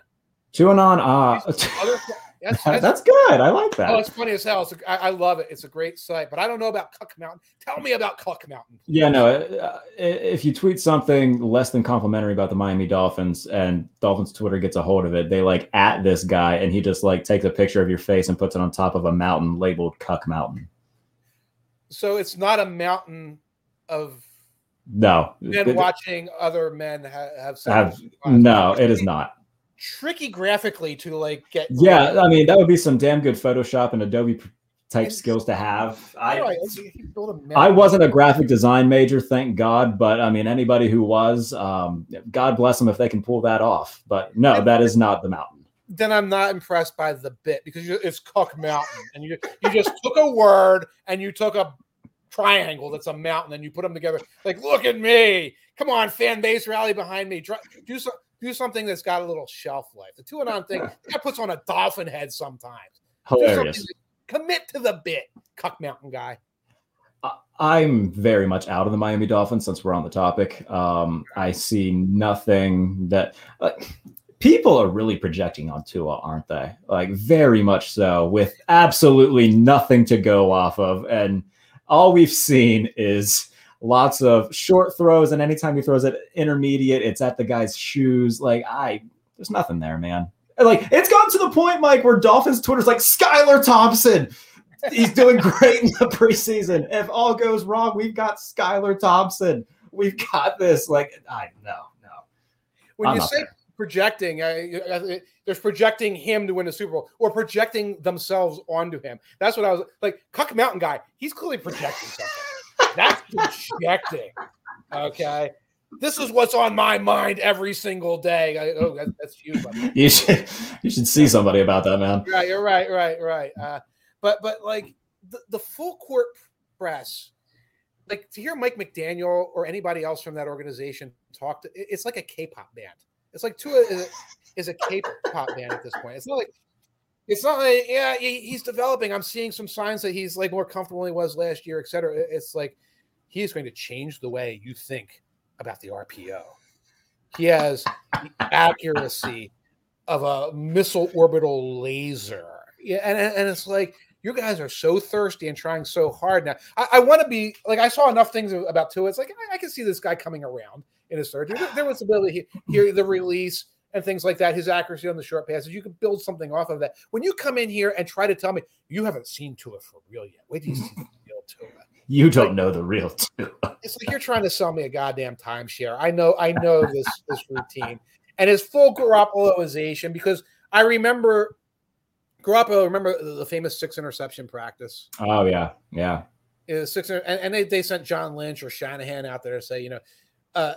QAnon, ah. Uh, That's, that's, that's good. I like that. Oh, it's funny as hell. It's a, I, I love it. It's a great site, but I don't know about Cuck Mountain. Tell me about Cuck Mountain. Yeah, no. Uh, if you tweet something less than complimentary about the Miami Dolphins and Dolphins Twitter gets a hold of it, they like at this guy and he just like takes a picture of your face and puts it on top of a mountain labeled Cuck Mountain. So it's not a mountain of no men it, watching other men ha- have, have no, it is not. Tricky graphically to like get yeah right. I mean that would be some damn good Photoshop and Adobe type it's, skills to have. I I, I wasn't a graphic design major, thank God, but I mean anybody who was, um God bless them if they can pull that off. But no, and that is not the mountain. Then I'm not impressed by the bit because it's Cuck Mountain and you you just took a word and you took a triangle that's a mountain and you put them together like look at me, come on fan base rally behind me, Try, do something. Do something that's got a little shelf life. The two and on thing that puts on a dolphin head sometimes. Hilarious. Commit to the bit, Cuck Mountain guy. Uh, I'm very much out of the Miami Dolphins since we're on the topic. Um, I see nothing that uh, people are really projecting on Tua, aren't they? Like very much so, with absolutely nothing to go off of, and all we've seen is lots of short throws, and anytime he throws at intermediate, it's at the guy's shoes. Like, I, there's nothing there, man. Like, it's gotten to the point, Mike, where Dolphins Twitter's like, Skylar Thompson, he's doing great in the preseason. If all goes wrong, we've got Skylar Thompson. We've got this. Like, I no, no. When I'm you say there. projecting, I, I, there's projecting him to win the Super Bowl or projecting themselves onto him. That's what I was like. Cuck Mountain guy, he's clearly projecting something. That's projecting, okay? This is what's on my mind every single day. I, oh, that, that's you, buddy. you should you should see somebody about that, man. Yeah, you're right, right, right. Uh, but but like the, the full court press, like to hear Mike McDaniel or anybody else from that organization talk to, it's like a K-pop band. It's like Tua is, is a K-pop band at this point. It's not like it's not like yeah he, he's developing. I'm seeing some signs that he's like more comfortable than he was last year, et cetera. It's like he is going to change the way you think about the R P O. He has the accuracy of a missile orbital laser. Yeah, and, and it's like, you guys are so thirsty and trying so hard. Now I, I want to be like, I saw enough things about Tua. It's like, I, I can see this guy coming around in his third year. There, there was ability here, the release and things like that. His accuracy on the short passes, you can build something off of that. When you come in here and try to tell me you haven't seen Tua for real yet. Wait till you see the real Tua. You don't like, know the real Tua. It's like you're trying to sell me a goddamn timeshare. I know, I know this this routine and his full Garoppoloization, because I remember Garoppolo. Remember the famous six interception practice? Oh yeah, yeah. It was six, and, and they, they sent John Lynch or Shanahan out there to say, you know, uh,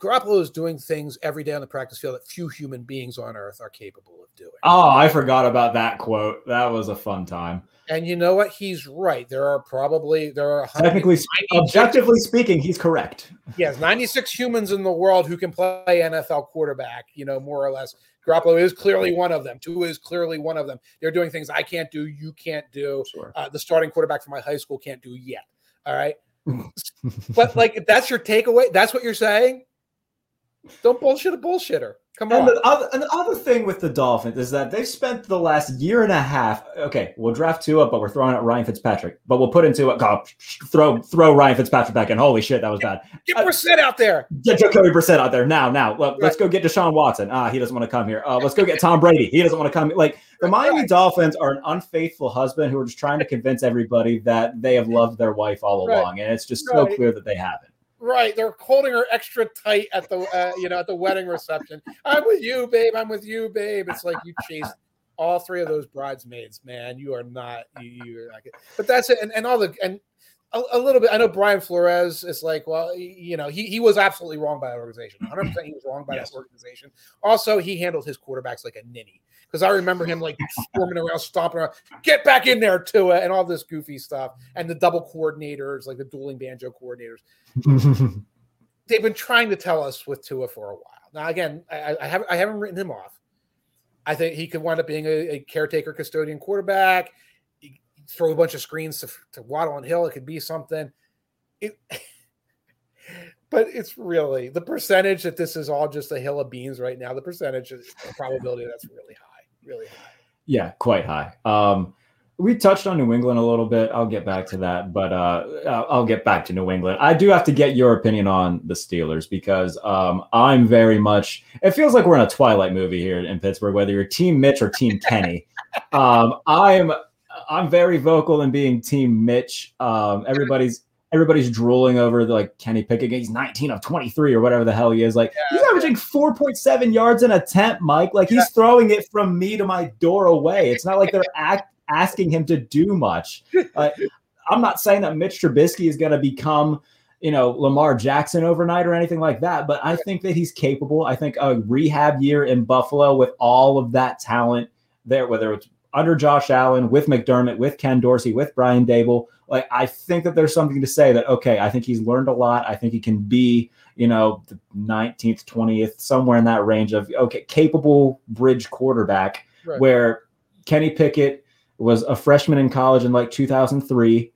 Garoppolo is doing things every day on the practice field that few human beings on earth are capable of doing. Oh, I forgot about that quote. That was a fun time. And you know what? He's right. There are probably there are technically, objectively speaking, he's correct. Yes, ninety-six humans in the world who can play N F L quarterback. You know, more or less. Garoppolo is clearly one of them. Tua is clearly one of them. They're doing things I can't do, you can't do. Sure. Uh, the starting quarterback for my high school can't do yet. All right, but like if that's your takeaway, that's what you're saying. Don't bullshit a bullshitter. Come on. And the, other, and the other thing with the Dolphins is that they've spent the last year and a half. Okay, we'll draft Tua, but we're throwing out Ryan Fitzpatrick. But we'll put in Tua. God, throw throw Ryan Fitzpatrick back in. Holy shit, that was bad. Get Brissett uh, out there. Get Jacoby Brissett out there now. Now let, right. let's go get Deshaun Watson. Ah, he doesn't want to come here. Uh, let's go get Tom Brady. He doesn't want to come. Like the Miami right. Dolphins are an unfaithful husband who are just trying to convince everybody that they have loved their wife all right. along, and it's just right. so clear that they haven't. Right, they're holding her extra tight at the uh, you know at the wedding reception. I'm with you, babe. I'm with you, babe. It's like you chased all three of those bridesmaids, man. You are not you. You're not good. But that's it, and, and all the and a, a little bit. I know Brian Flores is like, well, you know, he he was absolutely wrong by the organization. one hundred percent he was wrong by yes. that organization. Also, he handled his quarterbacks like a ninny, because I remember him like storming around, stomping around, get back in there, Tua, and all this goofy stuff. And the double coordinators, like the dueling banjo coordinators. They've been trying to tell us with Tua for a while. Now, again, I, I, haven't, I haven't written him off. I think he could wind up being a, a caretaker, custodian quarterback. He, throw a bunch of screens to, to Waddle and Hill. It could be something. It, but it's really the percentage that this is all just a hill of beans right now. The percentage, the probability that's really high. Really high. Yeah, quite high. Um, we touched on New England a little bit. I'll get back to that, but uh, I'll get back to New England. I do have to get your opinion on the Steelers, because um, I'm very much – it feels like we're in a Twilight movie here in Pittsburgh, whether you're Team Mitch or Team Kenny. Um, I'm I'm very vocal in being Team Mitch. Um, everybody's everybody's drooling over the, like Kenny Pickett. He's nineteen of twenty-three or whatever the hell he is. Like yeah. he's averaging four point seven yards an attempt, Mike. Like he's yeah. throwing it from me to my door away. It's not like they're act, asking him to do much. Uh, I'm not saying that Mitch Trubisky is going to become, you know, Lamar Jackson overnight or anything like that, but I think that he's capable. I think a rehab year in Buffalo with all of that talent there, whether it's under Josh Allen, with McDermott, with Ken Dorsey, with Brian Dable. Like, I think that there's something to say that, okay, I think he's learned a lot. I think he can be, you know, the nineteenth, twentieth, somewhere in that range of, okay, capable bridge quarterback, right. where Kenny Pickett was a freshman in college in like two thousand three.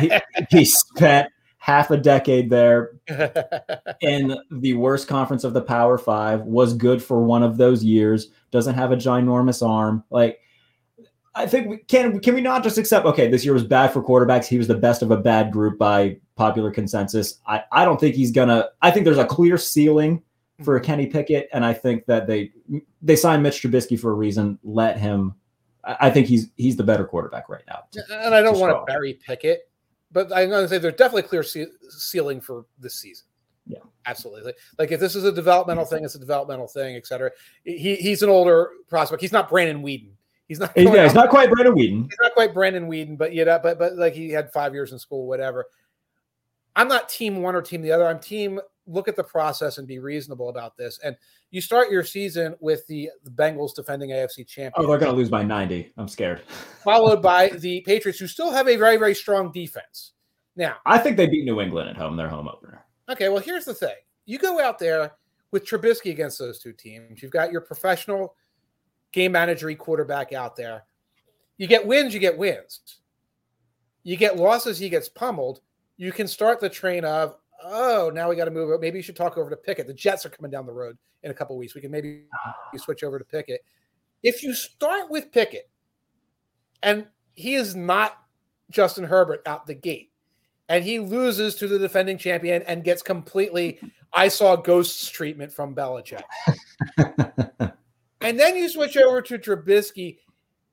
he, he spent half a decade there in the worst conference of the Power Five, was good for one of those years, doesn't have a ginormous arm. Like, I think we can, can we not just accept, okay, this year was bad for quarterbacks. He was the best of a bad group by popular consensus. I, I don't think he's going to, I think there's a clear ceiling for Kenny Pickett. And I think that they, they signed Mitch Trubisky for a reason. Let him, I think he's, he's the better quarterback right now. To, and I don't want to bury Pickett, but I'm going to say there's definitely a clear ce- ceiling for this season. Yeah, absolutely. Like, like if this is a developmental thing, it's a developmental thing, et cetera. He, he's an older prospect. He's not Brandon Weeden. He's not. Yeah, he's not quite Brandon Weeden. He's not quite Brandon Weeden, but you know, but but like he had five years in school, whatever. I'm not team one or team the other. I'm team look at the process and be reasonable about this. And you start your season with the, the Bengals defending A F C champion. Oh, they're going to lose by ninety. I'm scared. Followed by the Patriots, who still have a very, very strong defense. Now, I think they beat New England at home, their home opener. Okay, well, here's the thing. You go out there with Trubisky against those two teams. You've got your professional game manager quarterback out there. You get wins, you get wins. You get losses, he gets pummeled. You can start the train of, oh, now we got to move it. Maybe you should talk over to Pickett. The Jets are coming down the road in a couple of weeks. We can maybe switch over to Pickett. If you start with Pickett, and he is not Justin Herbert out the gate, and he loses to the defending champion and gets completely, I saw ghosts treatment from Belichick. And then you switch over to Trubisky.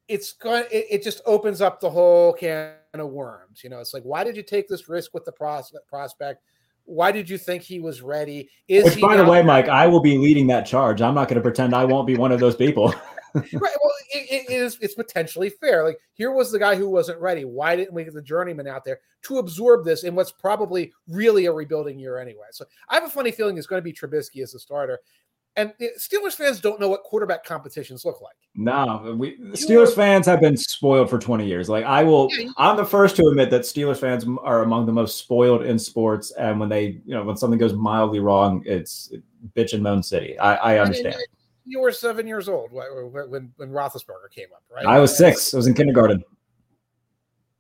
It's going. It, it just opens up the whole can of worms. You know, it's like, why did you take this risk with the prospect? Why did you think he was ready? Is Which, he by the way, ready? Mike, I will be leading that charge. I'm not going to pretend I won't be one of those people. Right. Well, it, it is. It's potentially fair. Like, here was the guy who wasn't ready. Why didn't we get the journeyman out there to absorb this in what's probably really a rebuilding year anyway? So I have a funny feeling it's going to be Trubisky as the starter. And Steelers fans don't know what quarterback competitions look like. No, we, Steelers fans have been spoiled for twenty years. Like, I will, yeah, I'm the first to admit that Steelers fans are among the most spoiled in sports. And when they, you know, when something goes mildly wrong, it's bitch and moan city. I, I understand. You were seven years old when when Roethlisberger came up, right? I was six. I was in kindergarten.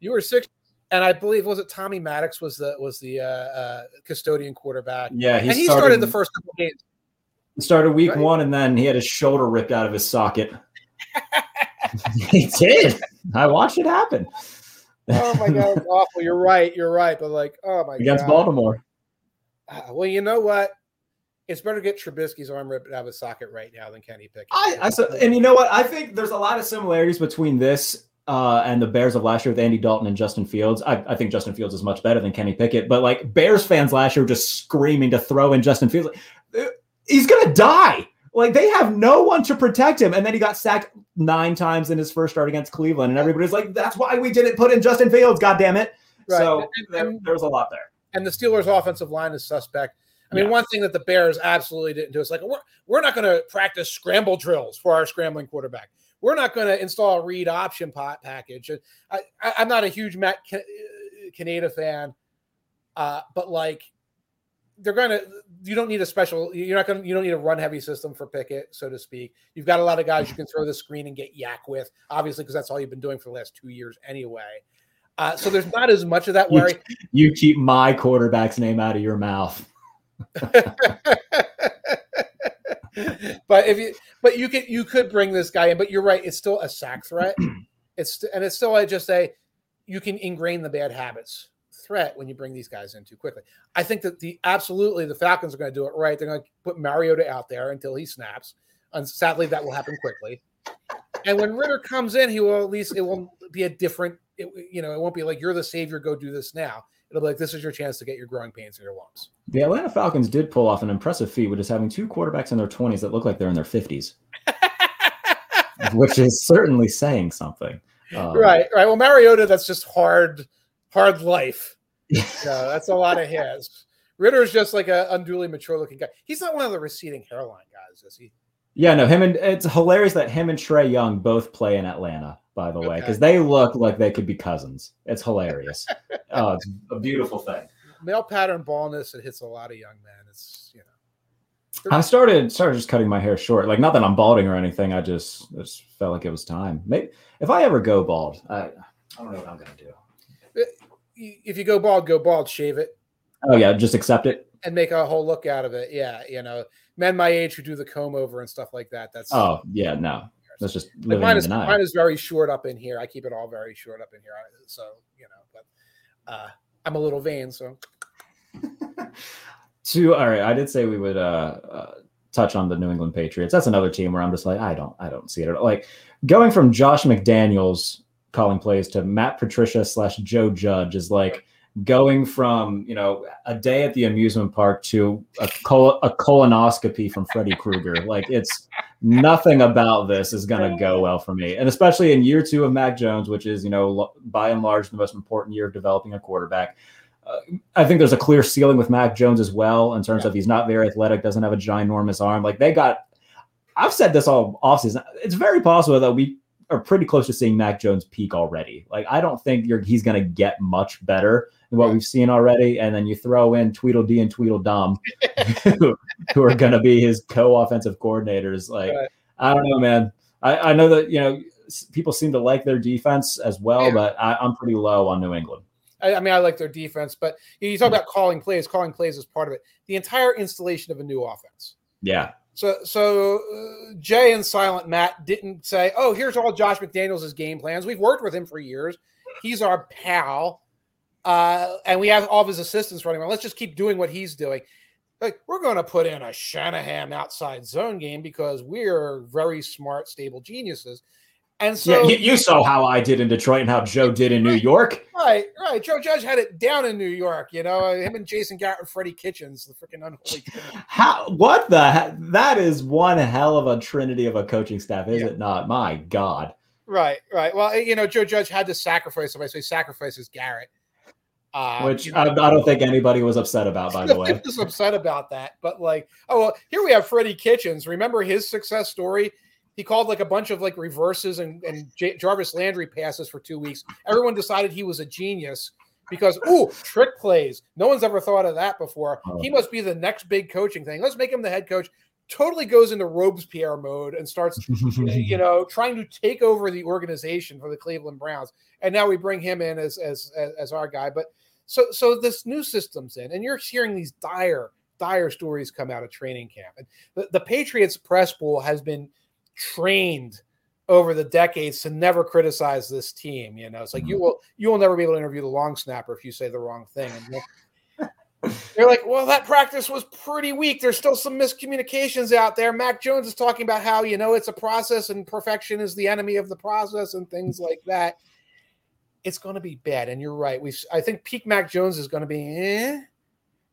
You were six. And I believe, was it Tommy Maddox was the was the uh, uh, custodian quarterback? Yeah, he and he started, started the first couple games. Started week right. one, and then he had his shoulder ripped out of his socket. He did. I watched it happen. Oh, my God. It's awful. You're right. You're right. But, like, oh, my Against God. Against Baltimore. Uh, well, you know what? It's better to get Trubisky's arm ripped out of his socket right now than Kenny Pickett. I, I so, And you know what? I think there's a lot of similarities between this uh, and the Bears of last year with Andy Dalton and Justin Fields. I, I think Justin Fields is much better than Kenny Pickett. But, like, Bears fans last year were just screaming to throw in Justin Fields. Like, he's going to die. Like, they have no one to protect him. And then he got sacked nine times in his first start against Cleveland. And everybody's like, that's why we didn't put in Justin Fields, goddammit. Right. So and, and, there's a lot there. And the Steelers' offensive line is suspect. I mean, yeah. One thing that the Bears absolutely didn't do is like, we're, we're not going to practice scramble drills for our scrambling quarterback. We're not going to install a read option pot package. I, I, I'm not a huge Matt Canada fan, uh, but like, They're going to, you don't need a special, you're not going to, you don't need a run heavy system for Pickett, so to speak. You've got a lot of guys you can throw the screen and get yak with, obviously, because that's all you've been doing for the last two years anyway. Uh, so there's not as much of that worry. You, you keep my quarterback's name out of your mouth. But if you, but you could, you could bring this guy in, but you're right. It's still a sack threat. It's, and it's still, I just say, you can ingrain the bad habits. Threat when you bring these guys in too quickly. I think that the absolutely the Falcons are going to do it right. They're going to put Mariota out there until he snaps. And sadly, that will happen quickly. And when Ritter comes in, he will at least it will be a different. It, you know, it won't be like you're the savior. Go do this now. It'll be like this is your chance to get your growing pains and your lumps. The Atlanta Falcons did pull off an impressive feat with just having two quarterbacks in their twenties that look like they're in their fifties, which is certainly saying something. Um, right, right. Well, Mariota, that's just hard. Hard life. No, that's a lot of his. Ritter's just like an unduly mature looking guy. He's not one of the receding hairline guys, is he? Yeah, no, him and it's hilarious that him and Trey Young both play in Atlanta, by the okay. way, because they look like they could be cousins. It's hilarious. Oh, it's a beautiful thing. Male pattern baldness, it hits a lot of young men. It's, you know. I started started just cutting my hair short. Like, not that I'm balding or anything. I just, just felt like it was time. Maybe if I ever go bald, I, I don't know what I'm going to do. If you go bald, go bald, shave it. Oh, yeah, just accept it. And make a whole look out of it. Yeah, you know, men my age who do the comb over and stuff like that. That's Oh, yeah, no. That's just living mine, is, mine is very short up in here. I keep it all very short up in here. So, you know, but uh, I'm a little vain, so. Two, all right, I did say we would uh, uh, touch on the New England Patriots. That's another team where I'm just like, I don't, I don't see it at all. Like, going from Josh McDaniels calling plays to Matt Patricia slash Joe Judge is like going from, you know, a day at the amusement park to a, col- a colonoscopy from Freddy Krueger. Like, it's nothing about this is going to go well for me. And especially in year two of Mac Jones, which is, you know, by and large, the most important year of developing a quarterback. Uh, I think there's a clear ceiling with Mac Jones as well in terms yeah. of he's not very athletic, doesn't have a ginormous arm. Like they got, I've said this all offseason. It's very possible that we are pretty close to seeing Mac Jones peak already. Like I don't think you're, he's going to get much better than what yeah. we've seen already. And then you throw in Tweedledee and Tweedledum, who, who are going to be his co-offensive coordinators. Like right. I don't know, man. I, I know that you know people seem to like their defense as well, yeah. but I, I'm pretty low on New England. I mean, I like their defense, but you talk about calling plays. Calling plays is part of it. The entire installation of a new offense. Yeah. So, so uh, Jay and Silent Matt didn't say, "Oh, here's all Josh McDaniels' game plans. We've worked with him for years. He's our pal, uh, and we have all of his assistants running around. Let's just keep doing what he's doing. Like we're going to put in a Shanahan outside zone game because we're very smart, stable geniuses." And so yeah, you, you saw how I did in Detroit and how Joe did in New York. Right, right. Joe Judge had it down in New York, you know, him and Jason Garrett and Freddie Kitchens, the freaking unholy trinity. How, what the that is one hell of a trinity of a coaching staff, is yeah. it not? My God. Right, right. Well, you know, Joe Judge had to sacrifice somebody, so he sacrifices Garrett. Uh, Which you know, I, I don't think anybody was upset about, by the way. I was upset about that, but like, oh, well, here we have Freddie Kitchens. Remember his success story? He called like a bunch of like reverses and, and J- Jarvis Landry passes for two weeks. Everyone decided he was a genius because, ooh, trick plays. No one's ever thought of that before. Oh. He must be the next big coaching thing. Let's make him the head coach. Totally goes into Robespierre mode and starts, you know, trying to take over the organization for the Cleveland Browns. And now we bring him in as as as our guy. But so so this new system's in, and you're hearing these dire, dire stories come out of training camp. And the, the Patriots press pool has been trained over the decades to never criticize this team. You know, it's like, you will, you will never be able to interview the long snapper if you say the wrong thing. And they're like, well, that practice was pretty weak. There's still some miscommunications out there. Mac Jones is talking about how, you know, it's a process and perfection is the enemy of the process and things like that. It's going to be bad. And you're right. We, I think peak Mac Jones is going to be, eh,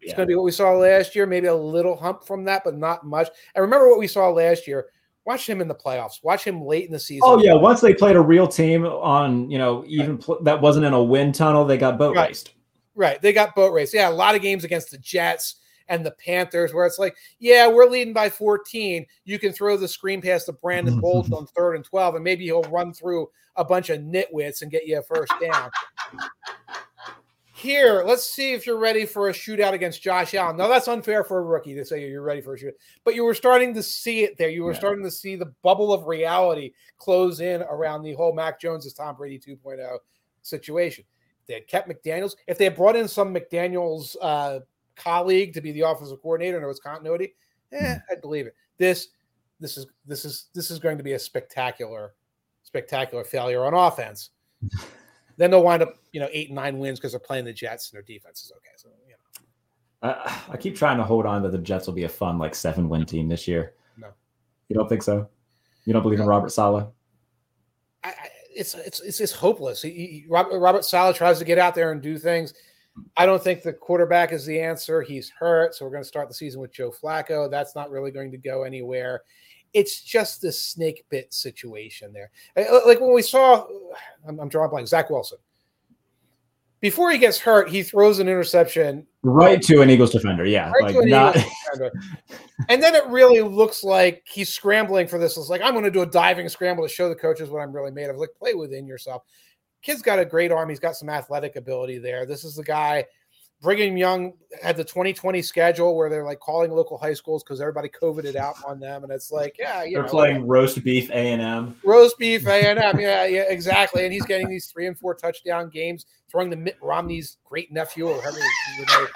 it's yeah. going to be what we saw last year, maybe a little hump from that, but not much. And remember what we saw last year. Watch him in the playoffs. Watch him late in the season. Oh yeah, once they played a real team on, you know, even right. pl- that wasn't in a wind tunnel, they got boat right. raced. Right, they got boat raced. Yeah, a lot of games against the Jets and the Panthers where it's like, yeah, we're leading by fourteen. You can throw the screen pass to Brandon Bolden on third and twelve, and maybe he'll run through a bunch of nitwits and get you a first down. Here, let's see if you're ready for a shootout against Josh Allen. Now, that's unfair for a rookie to say you're ready for a shootout, but you were starting to see it there. You were yeah. starting to see the bubble of reality close in around the whole Mac Jones is Tom Brady two point oh situation. If they had kept McDaniels, if they had brought in some McDaniels uh, colleague to be the offensive coordinator and there was continuity, eh, I'd believe it. This, this is this is this is going to be a spectacular, spectacular failure on offense. Then they'll wind up, you know, eight and nine wins because they're playing the Jets and their defense is okay. So, you know, uh, I keep trying to hold on that the Jets will be a fun like seven win team this year. No, you don't think so? You don't believe no. in Robert Saleh? I, I, it's it's it's it's hopeless. He, he, Robert, Robert Saleh tries to get out there and do things. I don't think the quarterback is the answer. He's hurt, so we're going to start the season with Joe Flacco. That's not really going to go anywhere. It's just this snake bit situation there. Like when we saw, I'm, I'm drawing blank, Zach Wilson. Before he gets hurt, he throws an interception. Right like, to an Eagles defender, yeah. Right like to an not... Eagles defender. And then it really looks like he's scrambling for this. It's like, I'm going to do a diving scramble to show the coaches what I'm really made of. Like, play within yourself. Kid's got a great arm. He's got some athletic ability there. This is the guy. Brigham Young had the twenty twenty schedule where they're like calling local high schools because everybody coveted out on them. And it's like, yeah, you they're know, playing like, roast beef A and M. Roast beef A and M. Yeah, yeah, exactly. And he's getting these three and four touchdown games, throwing to Mitt Romney's great nephew or whatever. You know.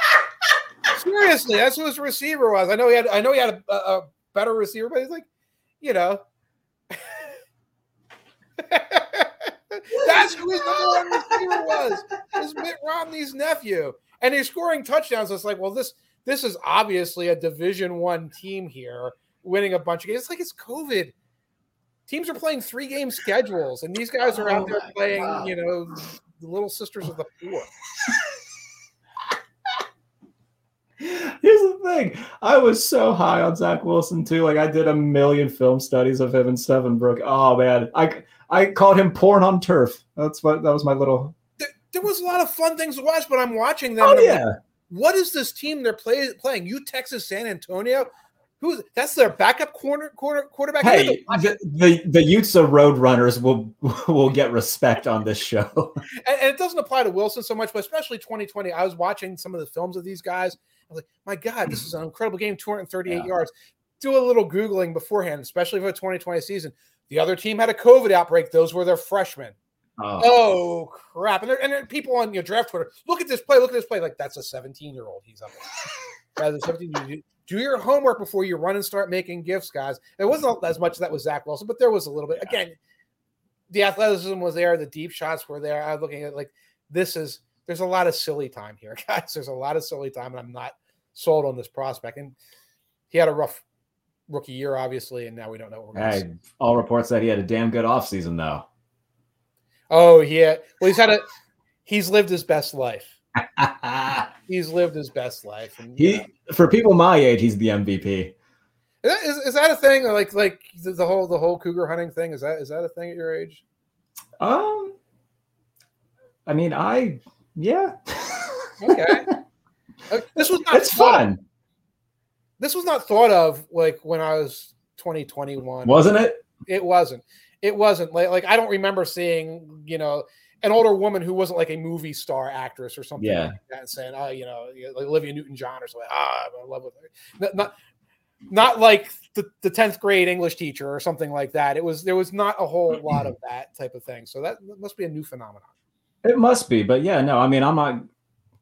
Seriously, that's who his receiver was. I know he had, I know he had a, a better receiver, but he's like, you know. That's who his number one receiver was. It was Mitt Romney's nephew. And he's scoring touchdowns. It's like, well, this this is obviously a Division One team here, winning a bunch of games. It's like it's COVID. Teams are playing three game schedules, and these guys are oh out there playing, God. you know, the Little Sisters of the Poor. Here's the thing: I was so high on Zach Wilson too. Like I did a million film studies of him and stuff. And Brooke, oh man, I I called him porn on turf. That's what that was my little. there was a lot of fun things to watch, but I'm watching them. Oh, yeah. Like, what is this team they're play, playing? U Texas San Antonio? Who's that's their backup corner, corner quarterback? Hey, the, the the Utes of Road Runners will will get respect on this show. And, and it doesn't apply to Wilson so much, but especially twenty twenty. I was watching some of the films of these guys. I was like, my God, this is an incredible game, two hundred thirty-eight yeah. yards. Do a little Googling beforehand, especially for the twenty twenty season. The other team had a COVID outbreak. Those were their freshmen. Oh, oh crap. And, and then people on your draft Twitter, look at this play, look at this play. Like, that's a seventeen-year-old. He's up there. That's a seventeen-year-old. Do your homework before you run and start making gifts, guys. There wasn't as much that was Zach Wilson, but there was a little bit. Again, the athleticism was there. The deep shots were there. I was looking at like, this is – there's a lot of silly time here, guys. There's a lot of silly time, and I'm not sold on this prospect. And he had a rough rookie year, obviously, and now we don't know what we're hey, going to see. All reports that he had a damn good offseason, though. Oh, yeah. Well, he's had a – he's lived his best life. He's lived his best life. And, he, know. For people my age, he's the M V P. Is, is that a thing? Like, like the whole the whole cougar hunting thing. Is that is that a thing at your age? Um, I mean, I yeah. Okay. This was not. It's fun. Of, this was not thought of like when I was twenty, twenty-one. Wasn't it? It wasn't. It wasn't like like I don't remember seeing you know. an older woman who wasn't like a movie star actress or something yeah. like that, and saying, "Oh, you know, like Olivia Newton-John or something." Ah, I'm in love with her. Not, not, not like the, the tenth grade English teacher or something like that. It was there was not a whole lot of that type of thing. So that must be a new phenomenon. It must be, but yeah, no, I mean, I'm not.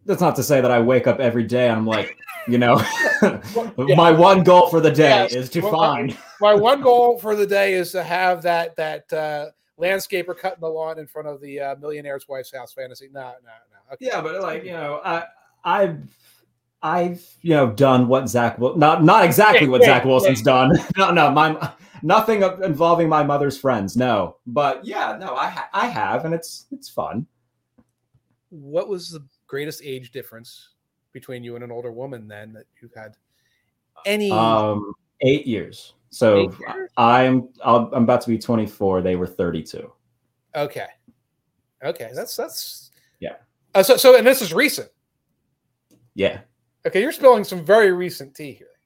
That's not to say that I wake up every day and I'm like, you know, yeah. my one goal for the day yes. is to well, find. My, my one goal for the day is to have that that. uh landscaper cutting the lawn in front of the uh, millionaire's wife's house fantasy. No, no, no. Okay. Yeah, but like, you know, I, I've, I've, you know, done what Zach, Wil- not, not exactly what Zach Wilson's done. No, no, my, nothing involving my mother's friends. No, but yeah, no, I, ha- I have, and it's, it's fun. What was the greatest age difference between you and an older woman then that you've had any? Um, eight years. So I'm I'll, I'm about to be twenty-four. They were thirty-two. Okay, okay, that's that's yeah. Uh, so so and this is recent. Yeah. Okay, you're spilling some very recent tea here.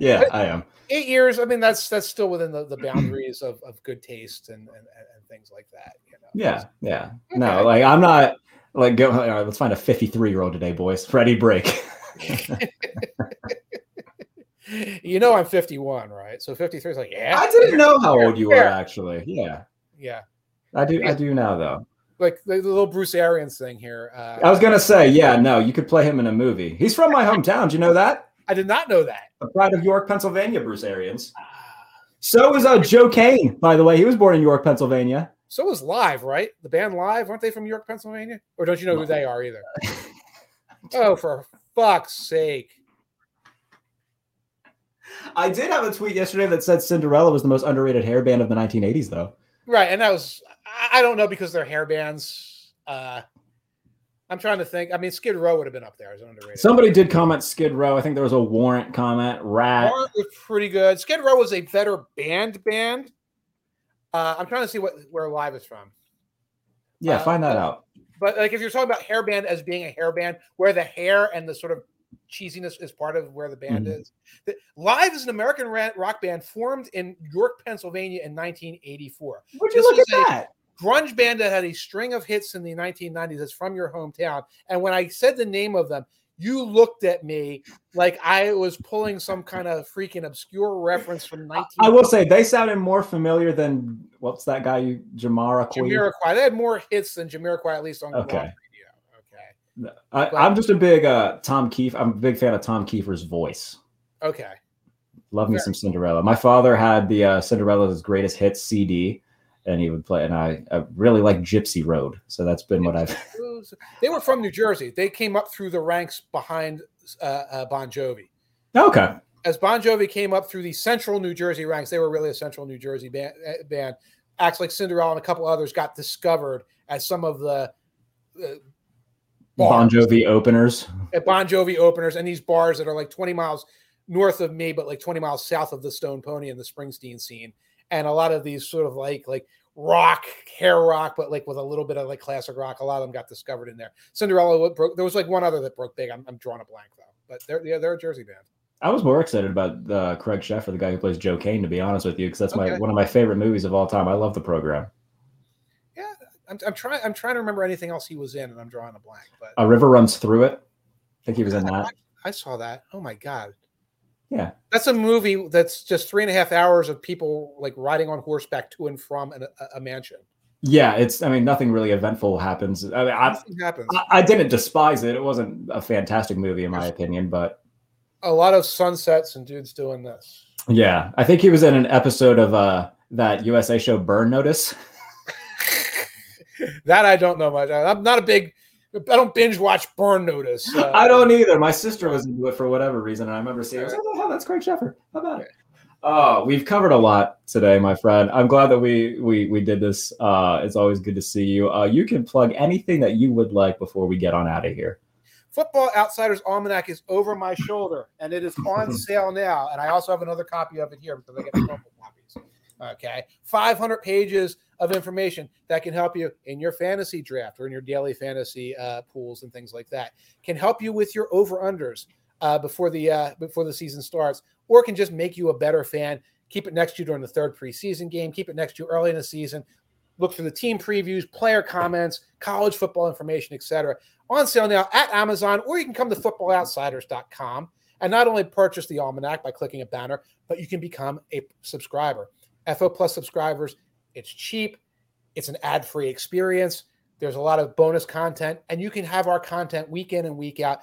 yeah, but I am. Eight years. I mean, that's that's still within the, the boundaries of, of good taste and, and, and things like that. You know? Yeah, yeah. Okay. No, like I'm not like go. All right, let's find a fifty-three-year-old today, boys. Freddie, break. You know I'm fifty-one, right? So fifty-three is like, yeah. I didn't know how old you were, actually. Yeah, yeah. I do, I do now though. Like the, the little Bruce Arians thing here. Uh, I was gonna say, yeah, no, you could play him in a movie. He's from my hometown. Do you know that? I did not know that. The Pride of York, Pennsylvania, Bruce Arians. So is uh, Joe Kane, by the way. He was born in York, Pennsylvania. So is Live, right? The band Live, aren't they from York, Pennsylvania? Or don't you know who they are either? Oh, for fuck's sake. I did have a tweet yesterday that said Cinderella was the most underrated hairband of the nineteen eighties, though. Right, and that was – I don't know because they're hairbands. Uh, I'm trying to think. I mean, Skid Row would have been up there as an underrated. Somebody did comment Skid Row. I think there was a Warrant comment. Rat. Warrant was pretty good. Skid Row was a better band band. Uh, I'm trying to see what where Live is from. Yeah, uh, find that but, out. But like, if you're talking about hairband as being a hairband, where the hair and the sort of – cheesiness is part of where the band mm-hmm. is. The, Live is an American rock band formed in York, Pennsylvania in nineteen eighty-four. Would you this look at that? Grunge band that had a string of hits in the nineteen nineties. That's from your hometown. And when I said the name of them, you looked at me like I was pulling some kind of freaking obscure reference from nineteen. I will say they sounded more familiar than what's that guy? You Jamiroquai. Jamiroquai. They had more hits than Jamiroquai, at least on okay. Grunge. I, I'm just a big uh, Tom Kiefer. I'm a big fan of Tom Kiefer's voice. Okay. Love me Fair. some Cinderella. My father had the uh, Cinderella's Greatest Hits C D, and he would play. And I, I really like Gypsy Road, so that's been what I've. They were from New Jersey. They came up through the ranks behind uh, uh, Bon Jovi. Okay. As Bon Jovi came up through the Central New Jersey ranks, they were really a Central New Jersey band. band. Acts like Cinderella and a couple others got discovered as some of the. Uh, Bars. Bon Jovi openers. At Bon Jovi openers and these bars that are like twenty miles north of me, but like twenty miles south of the Stone Pony and the Springsteen scene. And a lot of these sort of like like rock, hair rock, but like with a little bit of like classic rock. A lot of them got discovered in there. Cinderella broke. There was like one other that broke big. I'm, I'm drawing a blank though, but they're yeah, they're a Jersey band. I was more excited about uh, Craig Sheffer, the guy who plays Joe Kane, to be honest with you, because that's okay. my one of my favorite movies of all time. I love the program. Yeah, I'm, I'm trying. I'm trying to remember anything else he was in, and I'm drawing a blank. But A River Runs Through It. I think he was in that. I, I saw that. Oh my god. Yeah, that's a movie that's just three and a half hours of people like riding on horseback to and from an, a, a mansion. Yeah, it's. I mean, nothing really eventful happens. I mean, I, happens. I, I didn't despise it. It wasn't a fantastic movie in my opinion, but. A lot of sunsets and dudes doing this. Yeah. I think he was in an episode of uh, that U S A show Burn Notice. That I don't know much. I'm not a big, I don't binge watch Burn Notice. Uh, I don't either. My sister was into it for whatever reason. And I remember seeing it. I was like, oh, that's Craig Sheffer. How about it? Oh, we've covered a lot today, my friend. I'm glad that we we we did this. Uh, it's always good to see you. Uh, you can plug anything that you would like before we get on out of here. Football Outsiders Almanac is over my shoulder, and it is on sale now. And I also have another copy of it here because I get multiple copies. Okay, five hundred pages of information that can help you in your fantasy draft or in your daily fantasy uh, pools and things like that. Can help you with your over/unders uh, before the uh, before the season starts, or can just make you a better fan. Keep it next to you during the third preseason game. Keep it next to you early in the season. Look for the team previews, player comments, college football information, et cetera. On sale now at Amazon, or you can come to football outsiders dot com and not only purchase the almanac by clicking a banner, but you can become a subscriber. F O Plus subscribers, it's cheap. It's an ad-free experience. There's a lot of bonus content, and you can have our content week in and week out.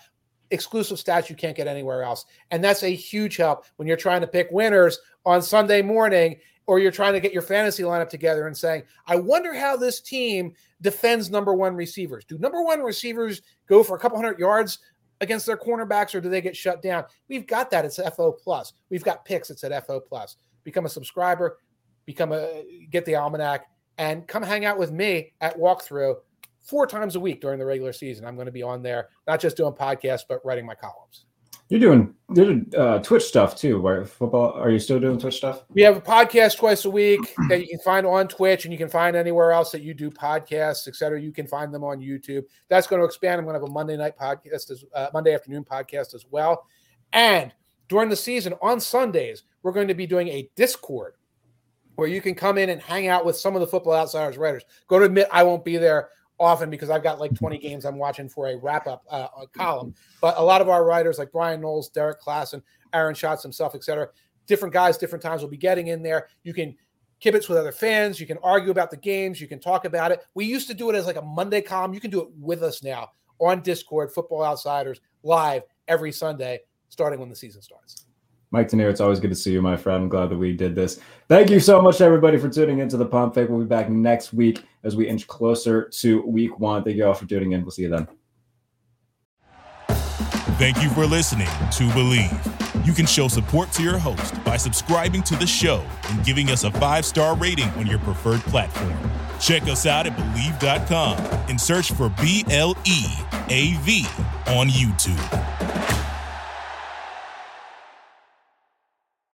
Exclusive stats you can't get anywhere else. And that's a huge help when you're trying to pick winners on Sunday morning, or you're trying to get your fantasy lineup together and saying, I wonder how this team defends number one receivers. Do number one receivers go for a couple hundred yards against their cornerbacks, or do they get shut down? We've got that. It's F O Plus. We've got picks. It's at F O Plus. Become a subscriber, become a get the almanac, and come hang out with me at Walkthrough four times a week during the regular season. I'm going to be on there, not just doing podcasts, but writing my columns. You're doing, you're doing uh, Twitch stuff too, right? Football. Are you still doing Twitch stuff? We have a podcast twice a week that you can find on Twitch, and you can find anywhere else that you do podcasts, et cetera. You can find them on YouTube. That's going to expand. I'm going to have a Monday night podcast, as, uh, Monday afternoon podcast as well. And during the season on Sundays, we're going to be doing a Discord where you can come in and hang out with some of the Football Outsiders writers. Go to admit I won't be there often because I've got like twenty games I'm watching for a wrap-up uh, column. But a lot of our writers like Brian Knowles, Derek Klassen, Aaron Schatz himself, et cetera, different guys, different times will be getting in there. You can kibitz with other fans. You can argue about the games. You can talk about it. We used to do it as like a Monday column. You can do it with us now on Discord, Football Outsiders, live every Sunday, starting when the season starts. Mike Tenier, it's always good to see you, my friend. I'm glad that we did this. Thank you so much, everybody, for tuning into the Pump Fake. We'll be back next week as we inch closer to week one. Thank you all for tuning in. We'll see you then. Thank you for listening to Believe. You can show support to your host by subscribing to the show and giving us a five-star rating on your preferred platform. Check us out at Believe dot com and search for B L E A V on YouTube.